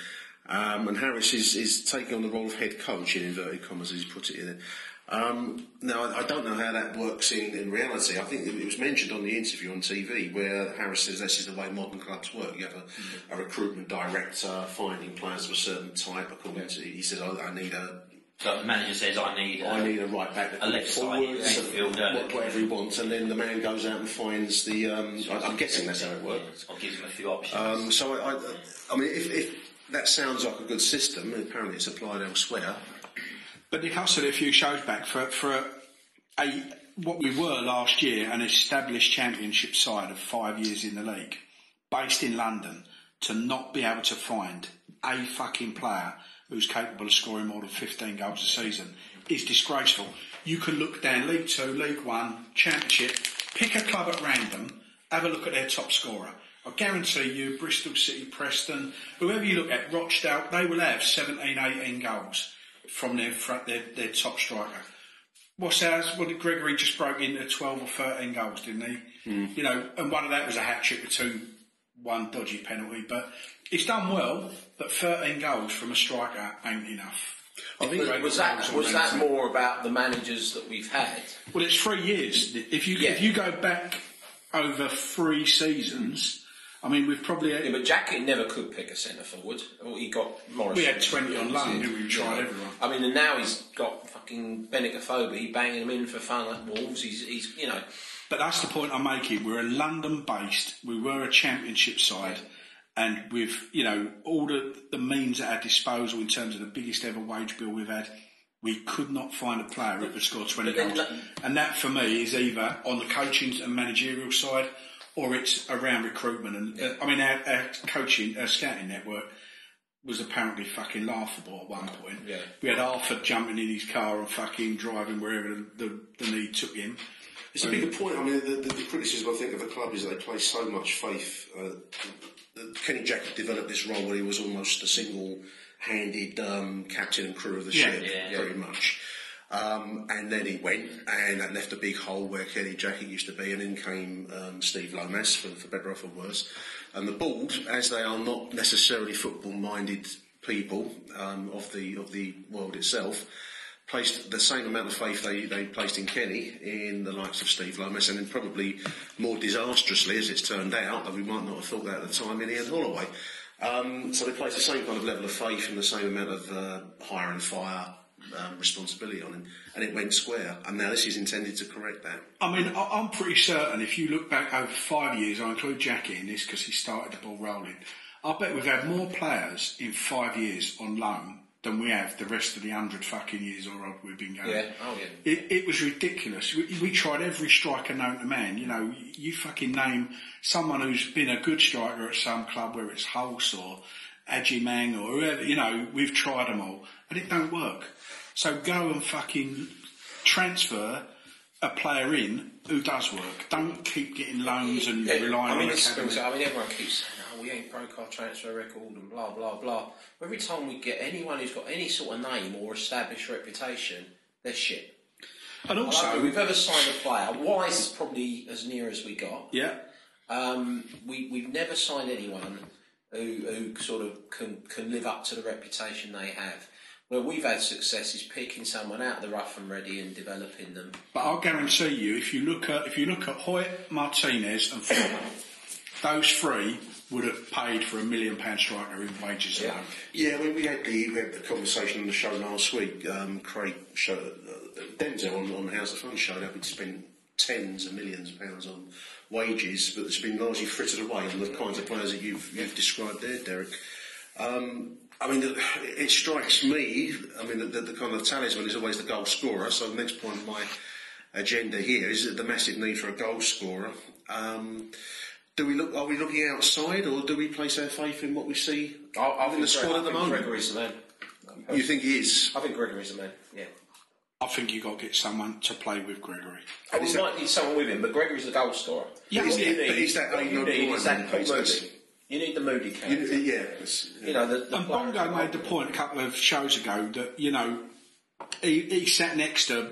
um, and Harris is, is taking on the role of head coach, in inverted commas, as he put it in. Um, now, I don't know how that works in, in reality. I think it was mentioned on the interview on T V where Harris says this is the way modern clubs work. You have a, a recruitment director finding players of a certain type. According yeah. to, he says, I, I need a... So the manager says, I need a... I need a right back, a left forward, side, whatever he wants, and then the man goes out and finds the... Um, so I, I'm guessing that's how it works. I'll give him a few options. Um, so, I, I, I mean, if, if that sounds like a good system, apparently it's applied elsewhere. But Nick, I said it a few shows back, for, for a, a, what we were last year, an established championship side of five years in the league, based in London, to not be able to find a fucking player who's capable of scoring more than fifteen goals a season is disgraceful. You can look down League Two, League One, Championship, pick a club at random, have a look at their top scorer. I guarantee you, Bristol City, Preston, whoever you look at, Rochdale, they will have seventeen, eighteen goals from their, their their top striker. What's ours? Well, Gregory just broke into twelve or thirteen goals, didn't he? Mm. You know, and one of that was a hat trick, a two one dodgy penalty. But it's done well, but thirteen goals from a striker ain't enough. I think was, was that was that more about the managers that we've had? Well, it's three years. If you yeah. if you go back over three seasons. I mean, we've probably... Had, yeah, but Jackett never could pick a centre-forward. Well, he got Morris. We had twenty on loan, didn't we? We tried everyone. I mean, and now he's got fucking Benicophobia banging him in for fun at Wolves. He's, he's, you know... But that's the point I'm making. We're a London-based, we were a championship side, and with, you know, all the, the means at our disposal in terms of the biggest ever wage bill we've had, we could not find a player that would score twenty goals. Then, and that, for me, is either on the coaching and managerial side... Or it's around recruitment, and uh, I mean, our, our coaching, our scouting network was apparently fucking laughable at one point. Yeah. We had Arthur jumping in his car and fucking driving wherever the, the, the need took him. It's um, a bigger point. I mean, the, the, the criticism I think of the club is they place so much faith. Uh, Kenny Jackett developed this role where he was almost a single-handed um, captain and crew of the yeah, ship, yeah. very much. Um, and then he went, and that left a big hole where Kenny Jackett used to be, and in came um, Steve Lomas, for, for better or for worse. And the board, as they are not necessarily football-minded people um, of the of the world itself, placed the same amount of faith they, they placed in Kenny in the likes of Steve Lomas, and then probably more disastrously, as it's turned out, though we might not have thought that at the time, in Ian Holloway. Um, so they placed the same kind of level of faith and the same amount of uh, hire and fire Um, responsibility on him, and it went square, and now this is intended to correct that. I mean, I'm pretty certain if you look back over five years, I include Jackie in this because he started the ball rolling, I bet we've had more players in five years on loan than we have the rest of the hundred fucking years or odd we've been going. Yeah. Oh, yeah. It, it was ridiculous. We, we tried every striker known to man. You know, you fucking name someone who's been a good striker at some club, whether it's Hulse or Adjimang or whoever, you know, we've tried them all and it don't work. So go and fucking transfer a player in who does work. Don't keep getting loans and yeah, relying I mean, on academy. So, I mean, everyone keeps saying, oh, we ain't broke our transfer record and blah, blah, blah. But every time we get anyone who's got any sort of name or established reputation, they're shit. And also... Although we've ever signed a player. Wise is probably as near as we got. Yeah. Um, we, we've never signed anyone who, who sort of can, can live up to the reputation they have. Where we've had success is picking someone out of the rough and ready and developing them. But I'll guarantee you, if you look at if you look at Hoyt, Martinez, and Fulham, those three would have paid for a million pound striker in wages alone. Yeah, yeah. I mean, we had the we had the conversation on the show last week. Um, Craig showed uh, Denzel on, on House of Fun showed up. He'd spent tens of millions of pounds on wages, but it's been largely frittered away on the kinds of players that you've you've described there, Derek. Um, I mean, it strikes me, I mean, the, the kind of talisman is always the goal scorer, so the next point of my agenda here is the massive need for a goal scorer. Um, do we look, are we looking outside, or do we place our faith in what we see I, I in the squad Greg, at the moment? I think Gregory's the man. You think he is? I think Gregory's the man, yeah. I think you've got to get someone to play with Gregory. Oh, we that, might need someone with him, but Gregory's the goal scorer. Yeah, is, you need, is that what you need? Is that Moody? You need the Moody character. You, yeah, yeah. You know, the, the and Bongo made the point a couple of shows ago that, you know, he, he sat next to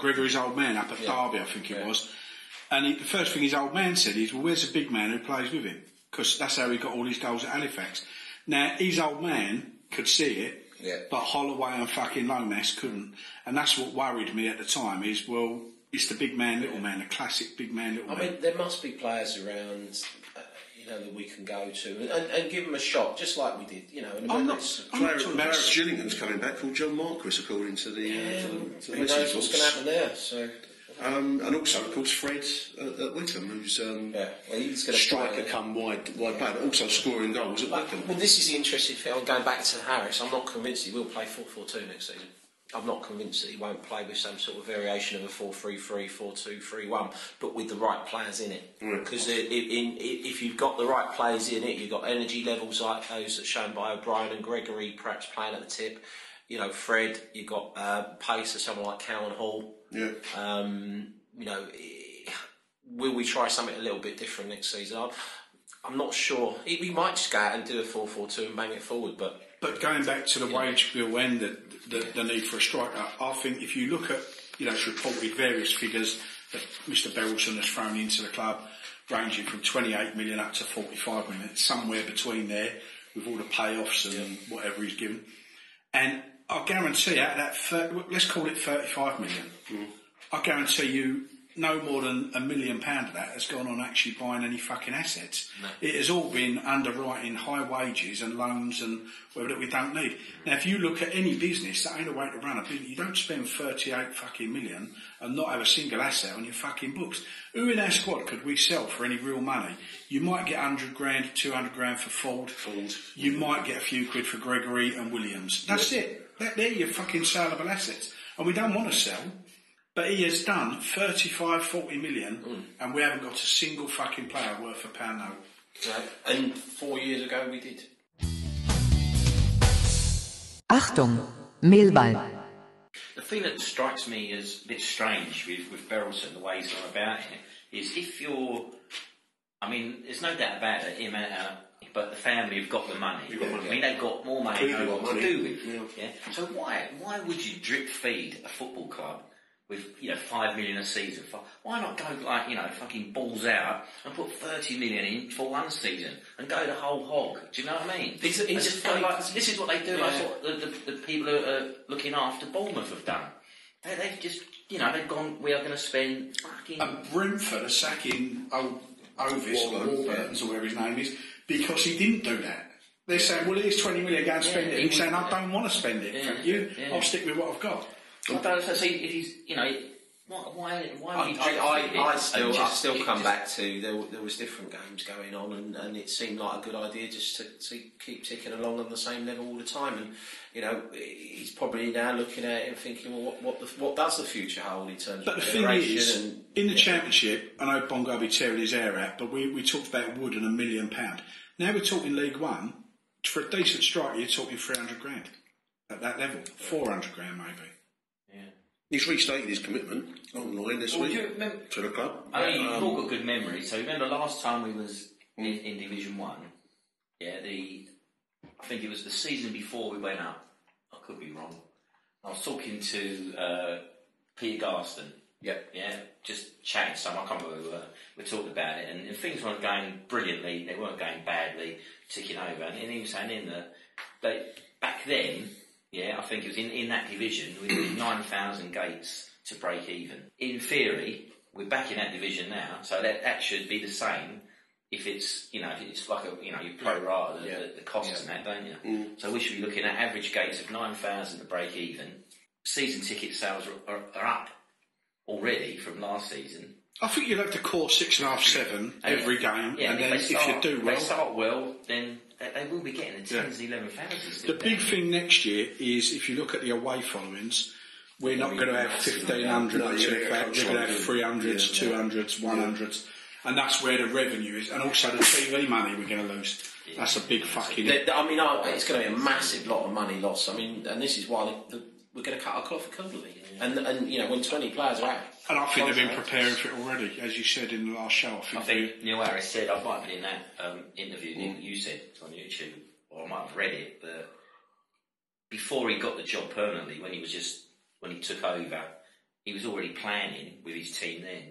Gregory's old man up at yeah. Derby, I think it yeah. was, and he, the first thing his old man said is, well, where's the big man who plays with him? Because that's how he got all his goals at Halifax. Now, his old man could see it, yeah. but Holloway and fucking Lomax couldn't. And that's what worried me at the time is, well, it's the big man, little man, the classic big man, little I man. I mean, there must be players around... You know, that we can go to and, and, and give them a shot, just like we did. You know, and I'm not. I'm not sure Marek Gillingham's coming back called John Marquis, according to the. Yeah, uh, to the who knows what's going to happen there? So. Um, and also, of course, Fred at, at Wickham, who's um, yeah, well, he's going to striker come wide, wide yeah. play, but also scoring goals at but, Wickham. Well, this is the interesting thing. I'm going back to Harris. I'm not convinced he will play four four two next season. I'm not convinced that he won't play with some sort of variation of a four three three, four two three one, but with the right players in it. Because mm. if you've got the right players in it, you've got energy levels like those that shown by O'Brien and Gregory, perhaps playing at the tip. You know, Fred, you've got uh, pace of someone like Cowan Hall. Yeah. Um, you know, will we try something a little bit different next season? I'm not sure. We might just go out and do a four four two and bang it forward, but. But going back to the yeah. wage bill and the, the, the need for a striker, I think if you look at, you know, it's reported various figures that Mister Berylson has thrown into the club, ranging from twenty-eight million up to forty-five million, somewhere between there, with all the payoffs and yeah. whatever he's given. And I guarantee out that, thirty, let's call it thirty-five million, mm. I guarantee you no more than a million pound of that has gone on actually buying any fucking assets. No. It has all been underwriting high wages and loans and whatever that we don't need. Now, if you look at any business, that ain't a way to run a business. You don't spend thirty-eight fucking million and not have a single asset on your fucking books. Who in our squad could we sell for any real money? You might get one hundred grand, two hundred grand for Ford. Ford. You might get a few quid for Gregory and Williams. That's yes. it. That, they're your fucking saleable assets. And we don't want to sell. But he has done thirty-five, forty million mm. and we haven't got a single fucking player worth a pound note. Right. And four years ago we did. Achtung, Millwall. The thing that strikes me as a bit strange with, with Berylson, the way he's gone about it, is if you're... I mean, there's no doubt about it, him and, uh, but the family have got the money. Got money. I mean, they've got more money than what to do with. Yeah. Yeah? So why why would you drip feed a football club with, you know, five million a season? Why not go, like, you know, fucking balls out and put thirty million in for one season and go the whole hog? Do you know what I mean? It's, it's just like, like, this is what they do, yeah. like what the, the, the people who are looking after Bournemouth have done. They, they've just, you know, they've gone, we are going to spend fucking... And Brentford are sacking old Ovis, or Warburtons, or whatever his name is, because he didn't do that. They're saying, well, here's twenty million, go and spend yeah, it. He's saying, I don't want to spend it, yeah, thank you. Yeah. I'll stick with what I've got. I don't know, so if he's, you know, why, why would he... I, I, I still, just, I still come just, back to, there, there was different games going on and, and it seemed like a good idea just to, to keep ticking along on the same level all the time. And, you know, he's probably now looking at it and thinking, well, what what, the, what does the future hold in terms but of the generation? Is, and, in the yeah. Championship, I know Bongo will be tearing his hair out, but we, we talked about Wood and a million pound. Now we're talking League One, for a decent striker, you're talking three hundred grand at that level, four hundred grand maybe. He's restated his commitment online this well, week remember, to the club. I mean, you've all got good memory. So remember last time we was in, in Division One. Yeah, the I think it was the season before we went up. I could be wrong. I was talking to uh, Peter Garston. Yep. Yeah, just chatting some. I can't remember who we were. We talked about it, and, and things weren't going brilliantly. They weren't going badly, ticking over. And, and he was saying in the but back then. Yeah, I think it was in, in that division, we needed nine thousand gates to break even. In theory, we're back in that division now, so that, that should be the same if it's, you know, if it's like a, you know, you pro-rata the, yeah. the, the costs yeah. and that, don't you? Mm. So we should be looking at average gates of nine thousand to break even. Season ticket sales are, are, are up already from last season. I think you'll have to court six and a half, seven and every yeah. game, yeah, and, and then if, start, if you do well... If they start well, then... They will be getting the tens, yeah. eleven thousands. The big they? thing next year is if you look at the away followings, we're no, not going to have fifteen hundred or two thousand. We're going to have three hundreds, two hundreds, one hundreds, and that's where the revenue is, and also the T V money we're going to lose. Yeah. That's a big fucking. The, the, I mean, I, it's going to be a massive lot of money lost. I mean, and this is why the, the, we're going to cut our cloth accordingly. Yeah. And and you know when twenty players are out. And I think they've been preparing for it already, as you said in the last show. I think, I think Neil Harris said, I might have been in that um, interview mm. that you said on YouTube, or I might have read it, that before he got the job permanently, when he was just, when he took over, he was already planning with his team then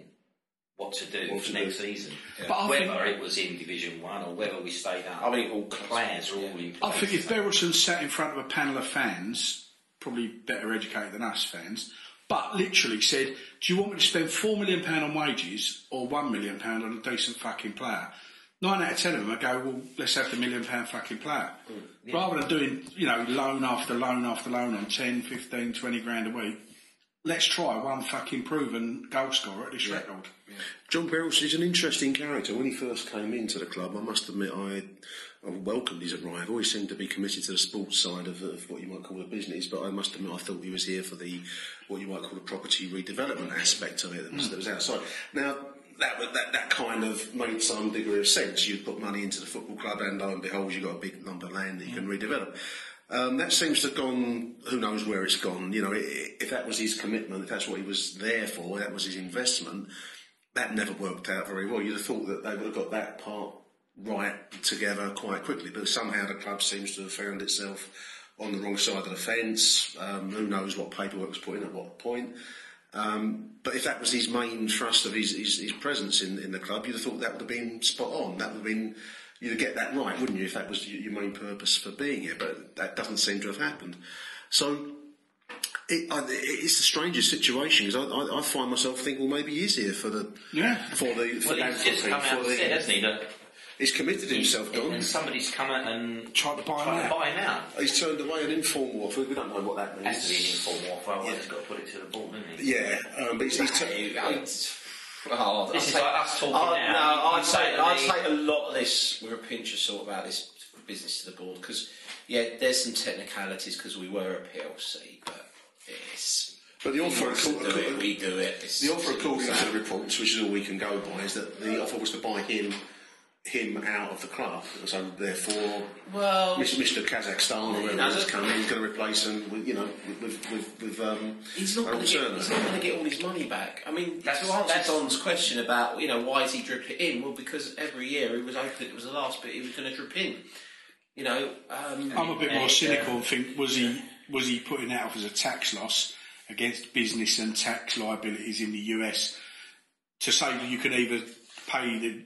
what to do what for to next do. season. Yeah. Whether it was in Division One or whether we stayed up. I mean, all players are all in place. I think if Berylson sat in front of a panel of fans, probably better educated than us fans, but literally said, do you want me to spend four million pounds on wages or one million pounds on a decent fucking player? Nine out of ten of them I go, well, let's have the million pound fucking player. Mm, yeah. Rather than doing, you know, loan after loan after loan on ten, fifteen, twenty grand a week, let's try one fucking proven goal scorer at this yeah. record. Yeah. John Berylson is an interesting character. When he first came into the club, I must admit I... I welcomed his arrival. He seemed to be committed to the sports side of, of what you might call the business, but I must admit I thought he was here for the what you might call the property redevelopment aspect of it that was, that was outside. Now, that, that that kind of made some degree of sense. You'd put money into the football club and lo and behold, you've got a big lump of land that you can redevelop. Um, that seems to have gone, who knows where it's gone. You know, it, if that was his commitment, if that's what he was there for, that was his investment, that never worked out very well. You'd have thought that they would have got that part right together quite quickly, but somehow the club seems to have found itself on the wrong side of the fence. Um, who knows what paperwork was put in at what point. Um, but if that was his main thrust of his, his, his presence in, in the club, you'd have thought that would have been spot on. That would have been, you'd get that right, wouldn't you, if that was your main purpose for being here. But that doesn't seem to have happened. So It, I, it's the strangest situation because I, I, I find myself thinking, well, maybe he is here for the yeah for the for well, he's just come out and said, hasn't he? Look, he's committed himself, Don. And somebody's come out and tried to buy him out. out. He's turned away an informal offer. We don't know what that means. Has to be an informal offer. Well, yeah. He's got to put it to the board, hasn't he? Yeah, um, but he's, he's turned. Oh, this I'd is take, like us talking I'd, now. No, I'd say I'd take a lot of this with a pinch of salt about this business to the board because yeah, there's some technicalities because we were a P L C, but it's. But the offer, according to it, we do it. It's the offer, according to the reports, which is all we can go by, is that the offer was to buy him. him out of the club, so therefore well, Mister Kazakhstan or whoever no, has come in is going to replace him with, you know, with, with, with um, he's not going to get all his money back. I mean, that's to answer that's Don's question about, you know, why is he dripping in? Well, because every year it was open, it was the last bit he was going to drip in. You know, um, I'm a bit more cynical and uh, think, was he was he putting that off as a tax loss against business and tax liabilities in the U S to say that you can either pay the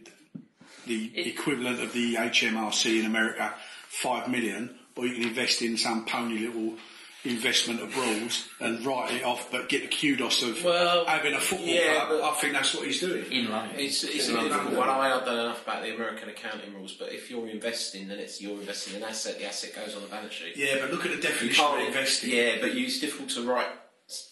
the it, equivalent of the H M R C in America, five million, or you can invest in some pony little investment abroad and write it off, but get the kudos of well, having a football yeah, club. I think that's what he's doing. In London. It's, it's in a difficult one. I don't know enough about the American accounting rules, but if you're investing, then it's you're investing in an asset. The asset goes on the balance sheet. Yeah, but look at the definition of investing. Yeah, but you, it's difficult to write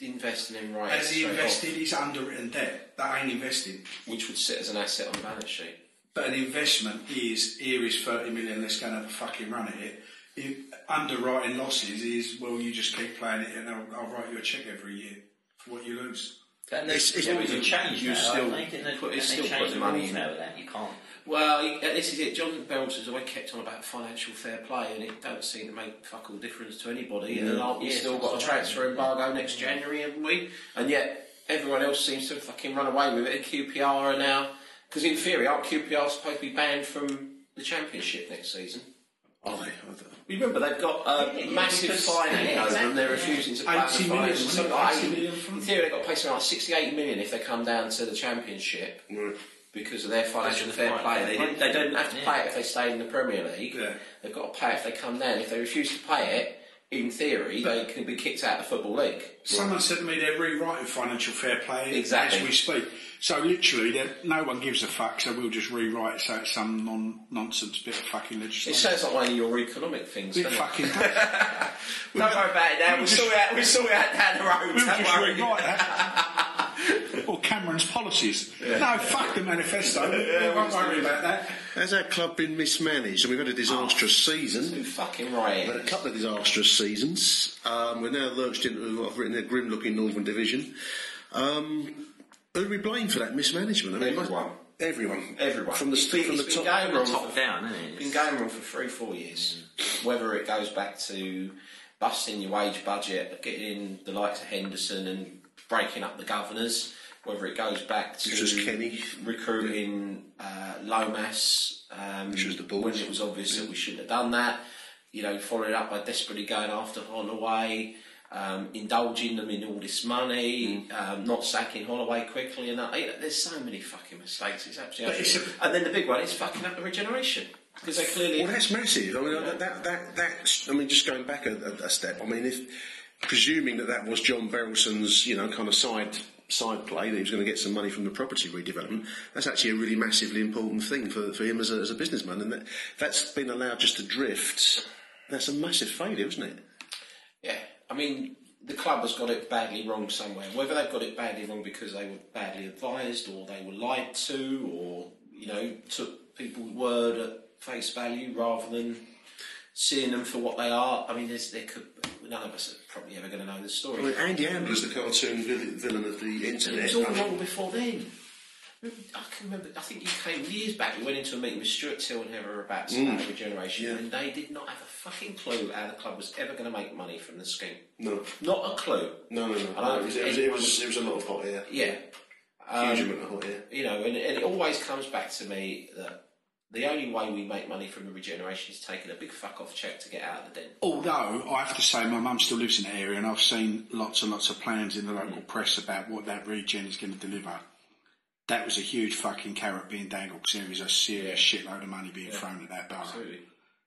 investing in right. As he invested, off. He's underwritten debt. That ain't investing. Which would sit as an asset on the balance sheet. But an investment is, here is thirty million, let's go and have a fucking run at it. If underwriting losses is, well, you just keep playing it and I'll, I'll write you a check every year for what you lose. And it's, it's, it's always a change. You still put money in there with that. You can't Well, he, this is it. John Beryl's has always kept on about financial fair play, and it don't seem to make fuck all difference to anybody. Yeah. And like, we've yeah, still got a transfer embargo next January, haven't we? And yet everyone else seems to fucking run away with it. And Q P R are now, because in theory, aren't Q P R supposed to be banned from the Championship next season? Oh, I don't know. Remember, they've got a yeah, yeah, massive fine over yeah, exactly, them. They're refusing to pay the fine. So like in theory, they've got to pay something like sixty-eight million if they come down to the Championship mm. because of their financial fair play. They, didn't, they don't have to yeah. pay it if they stay in the Premier League. Yeah. They've got to pay it if they come down. If they refuse to pay it, in theory, but they can be kicked out of the Football League. Someone right. said to me they're rewriting financial fair play exactly. as we speak. So literally, no one gives a fuck, so we'll just rewrite it so it's some non-nonsense bit of fucking legislation. It sounds like one of your economic things, it doesn't fucking it? Does. Don't worry about it now, we'll, we'll, sort, it out, we'll sort it out down the road. We'll don't just worry. Rewrite that. Or Cameron's policies. Yeah. No, fuck the manifesto. Yeah, we won't worry about that. Has our club been mismanaged? And we've had a disastrous oh, season. You're fucking right. We've had a couple of disastrous seasons. Um, we're now lurched into, I've written, a grim-looking Northern Division. Um... Who do we blame for that mismanagement? I mean, everyone. Everyone. Everyone. From the, st- from the top, going on top for, down, isn't it? It's been going on for three, four years. Mm. Whether it goes back to busting your wage budget, getting the likes of Henderson and breaking up the governors, whether it goes back to just Kenny. recruiting uh, Lomas, um, which was the balls. when it was obvious yeah. that we shouldn't have done that, you know, followed up by desperately going after Holloway. Um, indulging them in all this money, mm. um, not sacking Holloway quickly, and that. There's so many fucking mistakes. It's absolutely it's a, and then the big one is fucking up the regeneration because they clearly. Well, that's massive. I mean, that, that that that. I mean, just going back a, a step. I mean, if presuming that that was John Berylson's, you know, kind of side side play that he was going to get some money from the property redevelopment, that's actually a really massively important thing for for him as a, as a businessman, and that that's been allowed just to drift. That's a massive failure, isn't it? Yeah. I mean, the club has got it badly wrong somewhere. Whether they've got it badly wrong because they were badly advised or they were lied to or, you know, took people's word at face value rather than seeing them for what they are. I mean, there's, there could none of us are probably ever going to know the story. I mean, Andy Ambler's the cartoon villain of the internet. It was all wrong before then. I can remember, I think you came years back, we went into a meeting with Stuart Till and Heather about mm. regeneration, yeah. and they did not have a fucking clue how the club was ever going to make money from the scheme. No. Not a clue. No, no, no. no it, was, it, was, it, was, it was a lot of hot air. Yeah. Um, Huge amount of hot air. You know, and, and it always comes back to me that the only way we make money from the regeneration is taking a big fuck-off cheque to get out of the den. Although, I have to say, my mum still lives in the area, and I've seen lots and lots of plans in the local mm. press about what that regen is going to deliver. That was a huge fucking carrot being dangled because there was a serious shitload of money being yeah, thrown at that borough. Absolutely.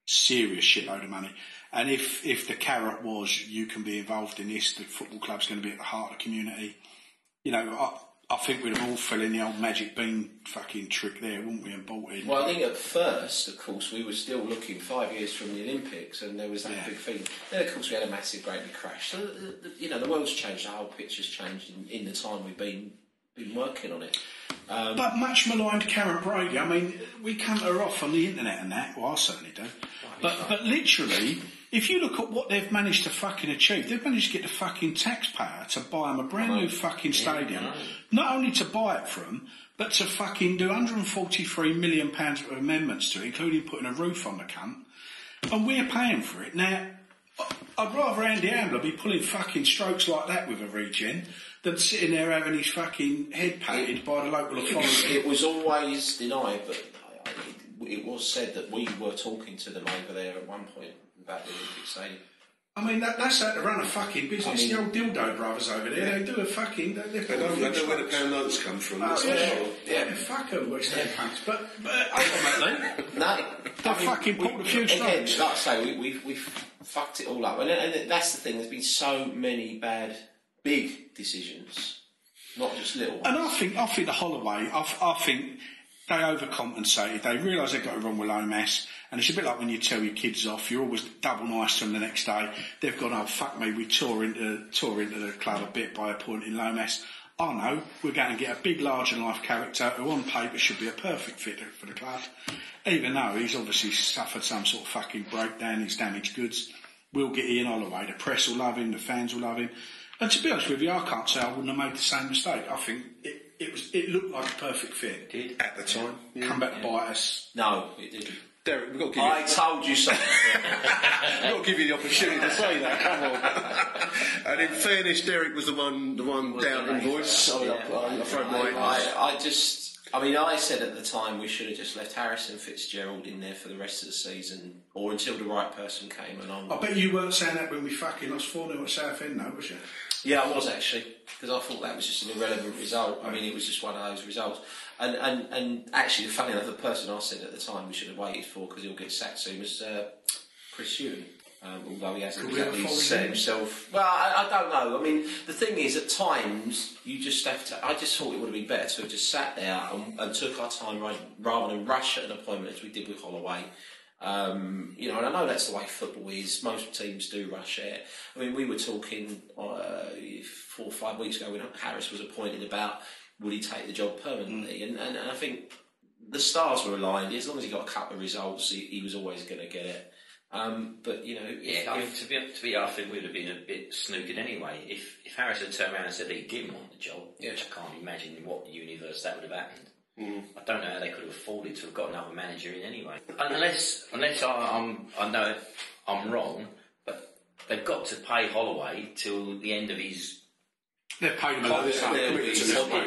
Serious shitload of money. And if, if the carrot was, you can be involved in this, the football club's going to be at the heart of the community, you know, I, I think we'd have all fell in the old magic bean fucking trick there, wouldn't we, and bought in. Well, I think at first, of course, we were still looking five years from the Olympics and there was that yeah. big thing. Then, of course, we had a massive, great big crash. So, you know, the world's changed, the whole picture's changed in, in the time we've been... been working on it. Um, but much maligned Karen Brady, I mean, we canter her off on the internet and that, well I certainly do. But but literally, if you look at what they've managed to fucking achieve, they've managed to get the fucking taxpayer to buy them a brand new fucking stadium, yeah, not only to buy it from, but to fucking do one hundred forty-three million pounds of amendments to it, including putting a roof on the cunt, and we're paying for it. Now, I'd rather Andy Ambler be pulling fucking strokes like that with a regen than sitting there having his fucking head patted by the local authority. It was always denied, but it was said that we were talking to them over there at one point about the Olympic Stadium. I mean, that, that's how to run a fucking business. I mean, the old dildo brothers over there, yeah. they do a fucking... They, they, they don't know where the pound notes come from. Oh, yeah, yeah. yeah. yeah. Fuck them, which they're punks. But, but ultimately... no. They I mean, fucking pulled the future Again, strokes. Like I say, we, we've, we've fucked it all up. And, and that's the thing, there's been so many bad, big decisions, not just little ones. And I think, I think the Holloway, I, I think... they overcompensated, they realised they got it wrong with Lomas, and it's a bit like when you tell your kids off, you're always double nice to them the next day. They've gone, oh fuck me, we tore into, tore into the club a bit by appointing Lomas. Oh no, we're going to get a big, larger-than-life character who on paper should be a perfect fit for the club, even though he's obviously suffered some sort of fucking breakdown, he's damaged goods. We'll get Ian Holloway, the press will love him, the fans will love him. And to be honest with you, I can't say I wouldn't have made the same mistake. I think it it was. It looked like a perfect fit. It did. At the time. Yeah. Come back yeah. to bite us. No, it didn't. Derek, we've got to give I you... told you so. We've got to give you the opportunity to say that. Come on. And in fairness, Derek was the one, the one down in voice. I, I, I just, I mean, I said at the time we should have just left Harris and Fitzgerald in there for the rest of the season, or until the right person came along. I bet you weren't saying that when we fucking lost four nil at Southend, though, was you? Yeah, I was actually, because I thought that was just an irrelevant result. I mean, it was just one of those results. And and, and actually, funny enough, the person I said at the time we should have waited for, because he'll get sacked soon, was uh, Chris Ewan. Um, although he hasn't exactly set himself. Well, I, I don't know. I mean, the thing is, at times, you just have to. I just thought it would have been better to have just sat there and, and took our time rather than rush at an appointment as we did with Holloway. Um, you know, and I know that's the way football is. Most teams do rush it. I mean, we were talking uh, four or five weeks ago when Harris was appointed about would he take the job permanently, mm. and, and, and I think the stars were aligned. As long as he got a couple of results, he, he was always going to get it. Um, but you know, yeah. If, if, to be to be honest, I think we'd have been a bit snookered anyway. If if Harris had turned around and said he didn't want the job, yeah. which I can't imagine what universe that would have happened. Mm. I don't know how they could have afforded to have got another manager in anyway. Unless, unless I, I'm, I know I'm wrong, but they've got to pay Holloway till the end of his. They're paying him. They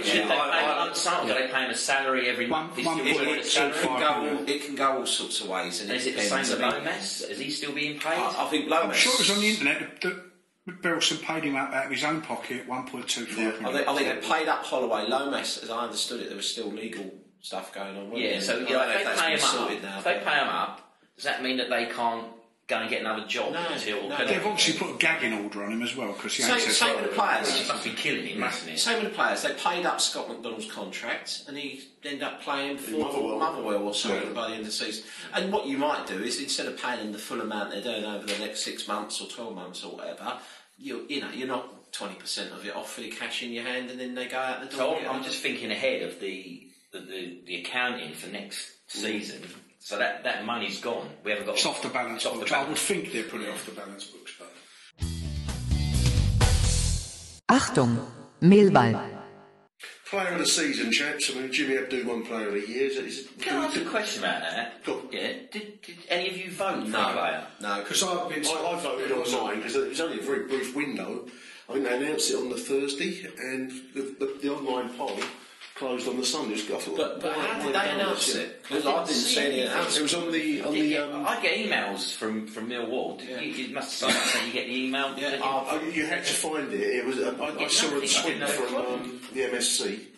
pay him a salary every month. It can go all sorts of ways. And is it the same as Lomas? Is he still being paid? I, I think Lomas. I'm sure it was on the internet that Berylson paid him out, out of his own pocket one point two five yeah. million. I think, I think they paid up Holloway. Lomas, as I understood it, there was still legal stuff going on. Yeah, so yeah, like if, if they pay him up, if they pay him up, does that mean that they can't go and get another job? No, until no, they've obviously put a gagging order on him as well, because he same, same with the players. It must be killing him, mustn't it? Same with the players. They paid up Scott McDonald's contract, and he ended up playing for Motherwell, Motherwell or something yeah. by the end of the season. And what you might do is, instead of paying them the full amount they're doing over the next six months or twelve months or whatever, you you know you're not twenty percent of it off for the cash in your hand, and then they go out the door. So I'm just thinking ahead of the the, the, the accounting for next season. So that, that money's gone. We haven't got. It's off the balance books. Balance. I would think they're putting it off the balance books, but. Achtung, Millwall. Player of the season, chaps. I mean, Jimmy Abdou won player of the year. Is it, is it, Can I ask a question about that? Go on. Yeah. Did, did any of you vote no. for player? No, because I've been. I, I voted online because it was only a very brief window. I think mean, they announced it on the Thursday, and the, the, the online poll closed on the Sunday. But, but, but how did they announce it? Because I didn't see any announcement. It was on the... On the yeah, um, I get emails from, from Millwall. Yeah. You, you must have said you get the email. Yeah. Uh, you had to find it. It was. Um, I, I saw a tweet from um, the M S C.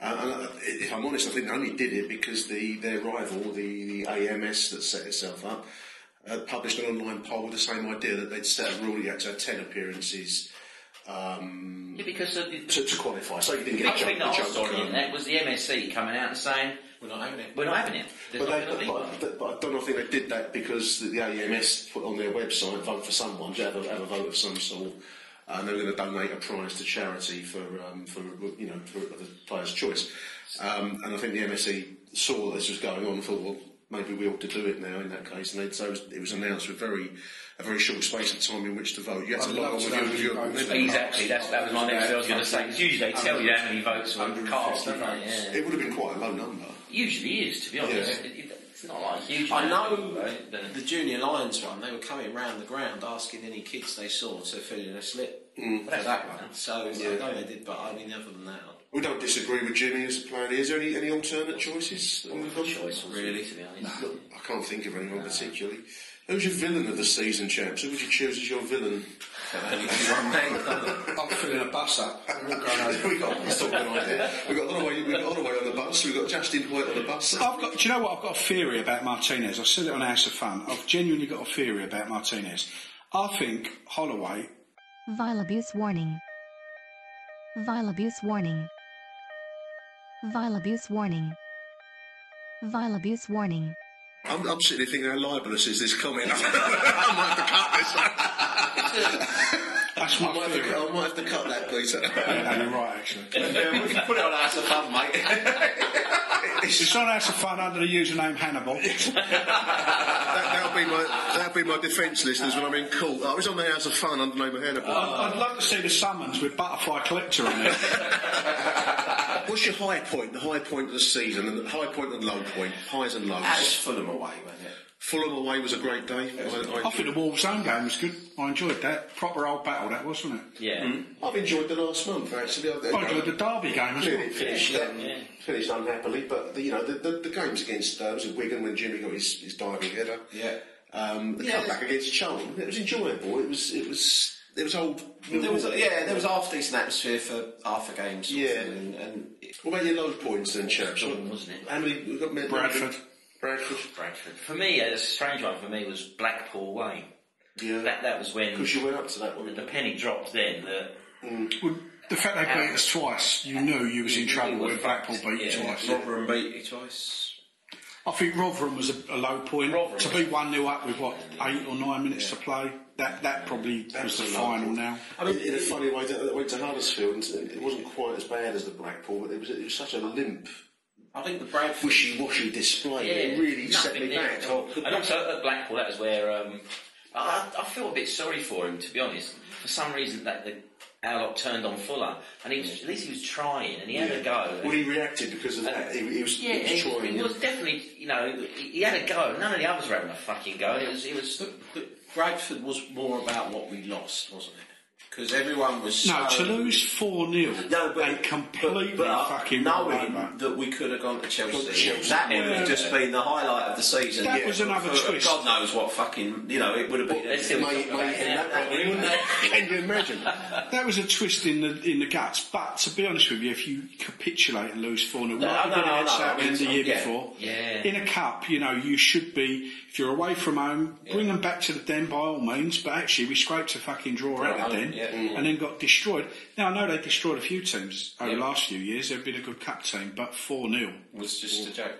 Uh, and I, if I'm honest, I think they only did it because the their rival, the, the A M S that set itself up, uh, published an online poll with the same idea that they'd set a rule you had to have ten appearances... Um, yeah, because the, the, to, to qualify, so you didn't get the, the, the job. Sorry, um, that was the M S C coming out and saying we're not having it. We're not having it. But, not they, but, but, but I don't know if they did that because the, the A M S put on their website vote for someone, have a, have a vote of some sort, uh, and they were going to donate a prize to charity for um, for you know for the player's choice. Um, and I think the M S C saw that this was going on and thought, well, maybe we ought to do it now in that case. And so it was, it was announced with very. A very short space of time in which to vote. You had to log on with your... Exactly, that's, that was my next thing I was going to say, because usually they tell you how many votes were cast. Yeah. It would have been quite a low number. Usually is, to be honest. Yeah. It, it, it's not like huge. I know right? The Junior Lions one, they were coming round the ground asking any kids they saw to fill in a slip mm. for that one. So yeah. I know they did, but I mean, other than that... We don't disagree with Jimmy as a player. Is there any, any alternate choices? Well, no choice, really, to be honest. No, I can't think of anyone no. particularly. Who's your villain of the season, chaps? Who would you choose as your villain? I'm filling a bus up. We've got a bus up tonight here. We've got Holloway on the bus, we've got Justin Hoyt on the bus. I've got, do you know what? I've got a theory about Martinez. I said it on House of Fun. I've genuinely got a theory about Martinez. I think Holloway... Vile abuse warning. Vile abuse warning. Vile abuse warning. Vile abuse warning. I'm, I'm sitting here thinking how libelous is this comment. I might have to cut this. That's my I, might have to, I might have to cut that, please. Yeah, you're right, actually. Yeah, we can put it on House of Fun, mate. It's on House of Fun under the username Hannibal. that, that'll be my that'll be my defence listeners when I'm in court. I was on the House of Fun under the name of Hannibal. Uh, I'd love to see the summons with Butterfly Collector on it. what's your high point? The high point of the season, and the high point and low point, highs and lows. That was Fulham away, wasn't it? Fulham away was a great day. I, I, I think the Wolves home game was good. I enjoyed that. Proper old battle that, wasn't it? Yeah. Mm. I've enjoyed the last month, actually. I enjoyed the Derby game as well. It finished, um, yeah. finished unhappily, but the, you know, the, the, the games against uh, was Wigan when Jimmy got his, his diving header. Yeah. Um, the yeah. comeback against Charlton, it was enjoyable. It was, it was, it was old. There was, yeah, there was half decent atmosphere for half a game. Yeah. And, and what about your low points then, chaps? Wasn't it? How many? We've got Bradford. Bradford. Bradford. For me, a strange one for me was Blackpool away. Yeah. That that was when. Because you went up to that one. The penny dropped then. The, mm. well, the fact they beat us twice, you knew you was in trouble when Blackpool beat you twice. Rotherham beat you twice. I think Rotherham was a, a low point. Rotherham. To be one nil up with, what, eight or nine minutes yeah. to play, that that probably that was, was the final point. Now. I mean, in a funny way, that went to Huddersfield, and it wasn't quite as bad as the Blackpool, but it was, it was such a limp, I think the Bradford wishy-washy display. Yeah, it really set me back. Oh, and also at Blackpool, that was where um, I, I feel a bit sorry for him, to be honest. For some reason, that the our lot turned on Fuller, and he was, at least he was trying, and he yeah. had a go. Well, he reacted because of that. He, he was, yeah, he was he, trying. He was definitely, you know, he, he had a go. None of the others were having a fucking go. It was, it was. Bradford was more about what we lost, wasn't it? Because everyone was no so to lose four nil. No, but and completely but, but fucking knowing over. That we could have gone to Chelsea. Chelsea. That would yeah. have just been the highlight of the season. That yeah. was another for, twist. God knows what fucking you know it would have been. Well, still mate, mate, mate, that, that, wouldn't that, can you imagine? That was a twist in the in the guts. But to be honest with you, if you capitulate and lose four nil, no, right, no, no, no, no, no, the year yeah. before, yeah. in a cup, you know, you should be. If you're away from home, yeah. bring them back to the Den by all means. But actually, we scraped a fucking draw no, out of the Den. Yeah. Mm. And then got destroyed. Now I know they destroyed a few teams over yeah. the last few years. They've been a good cup team, but four nil was just a joke.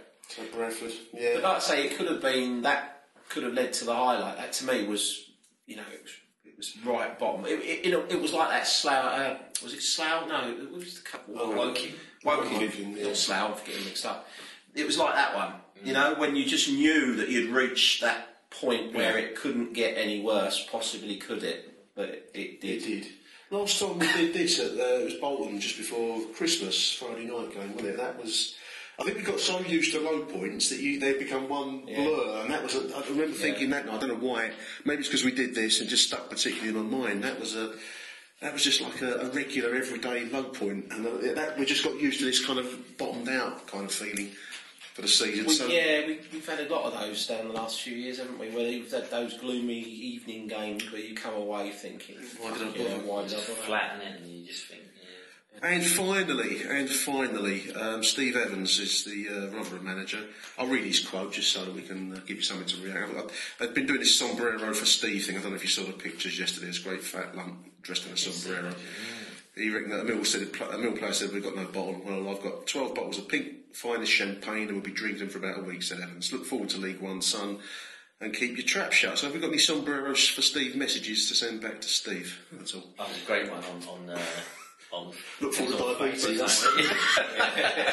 Bradford, yeah. But like I say, it could have been that could have led to the highlight. That to me was, you know, it was, it was right bottom. It, it, you know, it was like that Slough. Uh, was it Slough? No, it was the couple. Oh, Woking, Woking, Woking yeah. or Slough. Getting mixed up. It was like that one. Mm. You know, when you just knew that you'd reached that point where yeah. it couldn't get any worse. Possibly could it? But it, it did. It did. Last time we did this, at the, it was Bolton just before Christmas, Friday night game, wasn't it? That was. I think we got so used to low points that you they become one yeah. blur, and that was. A, I remember yeah. thinking that night. I don't know why. Maybe it's because we did this and just stuck particularly in my mind. That was a. That was just like a, a regular everyday low point, and that we just got used to this kind of bottomed out kind of feeling for the season. We, so yeah, we, we've had a lot of those down the last few years, haven't we? Where we've had those gloomy evening games where you come away thinking, why did I bother? Why did I bother? Flat, and then you just think, yeah. And finally, and finally, um, Steve Evans is the uh, Rotherham manager. I'll read his quote just so that we can uh, give you something to react. I've, I've been doing this sombrero for Steve thing. I don't know if you saw the pictures yesterday. This great fat lump dressed in a sombrero. Exactly, yeah. He reckoned that a Mill, said, a Mill player said, we've got no bottle. Well, I've got twelve bottles of pink, finest champagne, and we'll be drinking for about a week, said Evans. Look forward to League One, son, and keep your trap shut. So have we got any sombreros for Steve messages to send back to Steve? That's all. That was a great one on... on uh... On Look forward to diabetes. diabetes.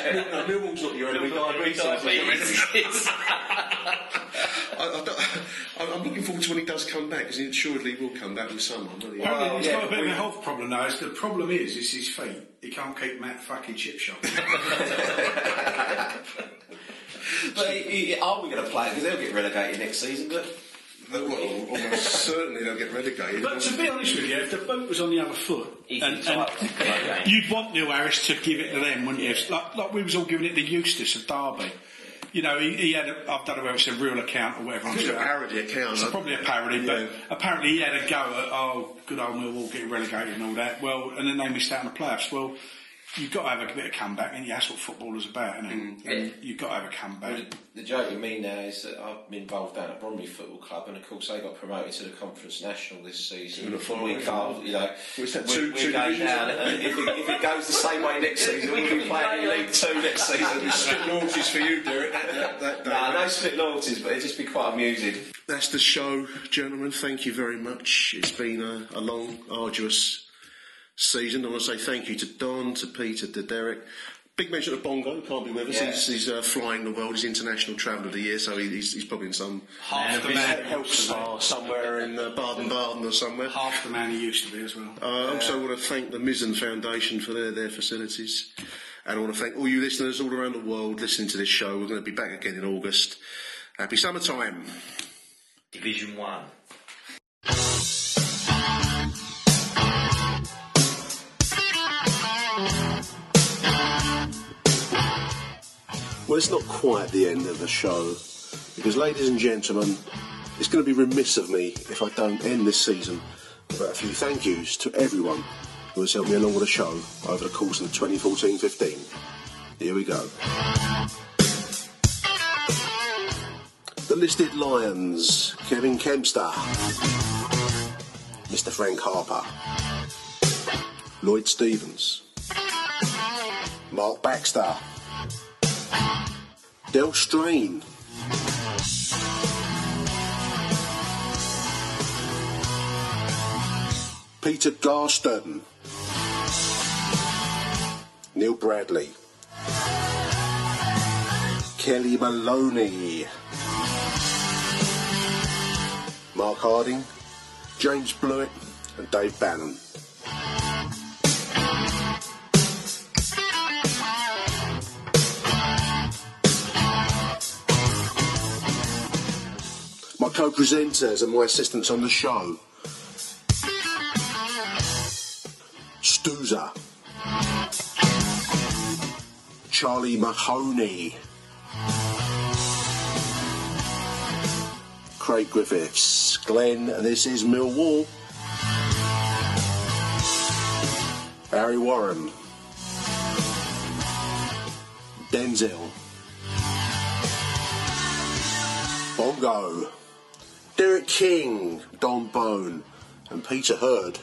No, Millwall's not your enemy. Diabetes. diabetes. I, I I'm looking forward to when he does come back, because he assuredly will come back with someone. Well, well, he's yeah, got a bit of a health problem now. It's, the problem is, it's his feet. He can't keep Matt fucking chip shop. But he, he, are we going to play it? Because they'll get relegated next season, but. Well, almost certainly they'll get relegated. But to be honest with you, if the boot was on the other foot, and, and you'd want Neil Harris to give it to them, wouldn't you? Like, like we was all giving it to Eustace of Derby. You know, he, he had, a, I don't know whether it's a real account or whatever. It's a parody account. It's probably a parody, yeah. But apparently he had a go at, oh, good old Millwall getting relegated and all that. Well, and then they missed out on the playoffs. Well, you've got to have a bit of comeback, and that's what football's about, isn't it? Mm, yeah. You've got to have a comeback. Well, the, the joke with me now is that I'm involved down at Bromley Football Club, and of course they got promoted to the Conference National this season. We're going you know, two, two down, and if, it, if it goes the same way next season, we'll be playing in League Two next season. Split loyalties for you, Derek. That, that, that nah, no split loyalties, but it'd just be quite amusing. That's the show, gentlemen. Thank you very much. It's been a, a long, arduous season. I want to say thank you to Don, to Peter, to Derek. Big mention of Bongo, who can't be with us. Yeah. He's, he's uh, flying the world. He's International Traveller of the Year, so he, he's, he's probably in some half the man help star somewhere in uh, Baden-Baden or somewhere. Half the man he used to be as well. I uh, yeah. also want to thank the Mizzen Foundation for their, their facilities. And I want to thank all you listeners all around the world listening to this show. We're going to be back again in August. Happy summertime. Division One. Well, it's not quite the end of the show, because, ladies and gentlemen, it's going to be remiss of me if I don't end this season with a few thank yous to everyone who has helped me along with the show over the course of the twenty fourteen fifteen. Here we go. The Listed Lions, Kevin Kempster, Mister Frank Harper, Lloyd Stevens, Mark Baxter, Del Strain, Peter Garston, Neil Bradley, Kelly Maloney, Mark Harding, James Blewett and Dave Bannon. My co-presenters and my assistants on the show: Stuza, Charlie Mahoney, Craig Griffiths, Glenn, this is Millwall, Barry Warren, Denzel, Bongo, Derek King, Don Bone and Peter Hurd.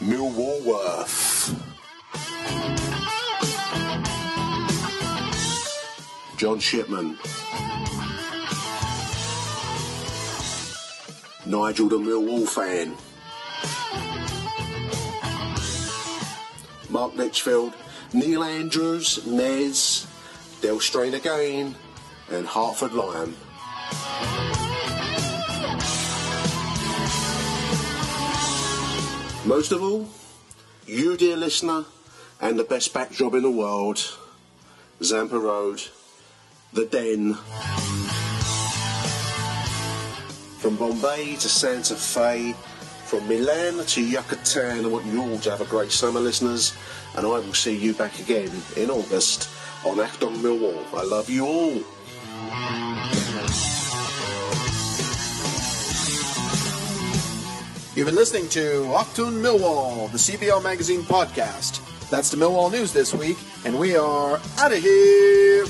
Mill Walworth, John Shipman, Nigel the Millwall fan, Mark Litchfield, Neil Andrews, Nez, Del Strain again, and Hartford Lion. Most of all, you, dear listener, and the best back job in the world, Zampa Road, The Den. From Bombay to Santa Fe, from Milan to Yucatan, I want you all to have a great summer, listeners, and I will see you back again in August on Acton Millwall. I love you all. You've been listening to Achtung Millwall, the C B L Magazine podcast. That's the Millwall news this week, and we are out of here.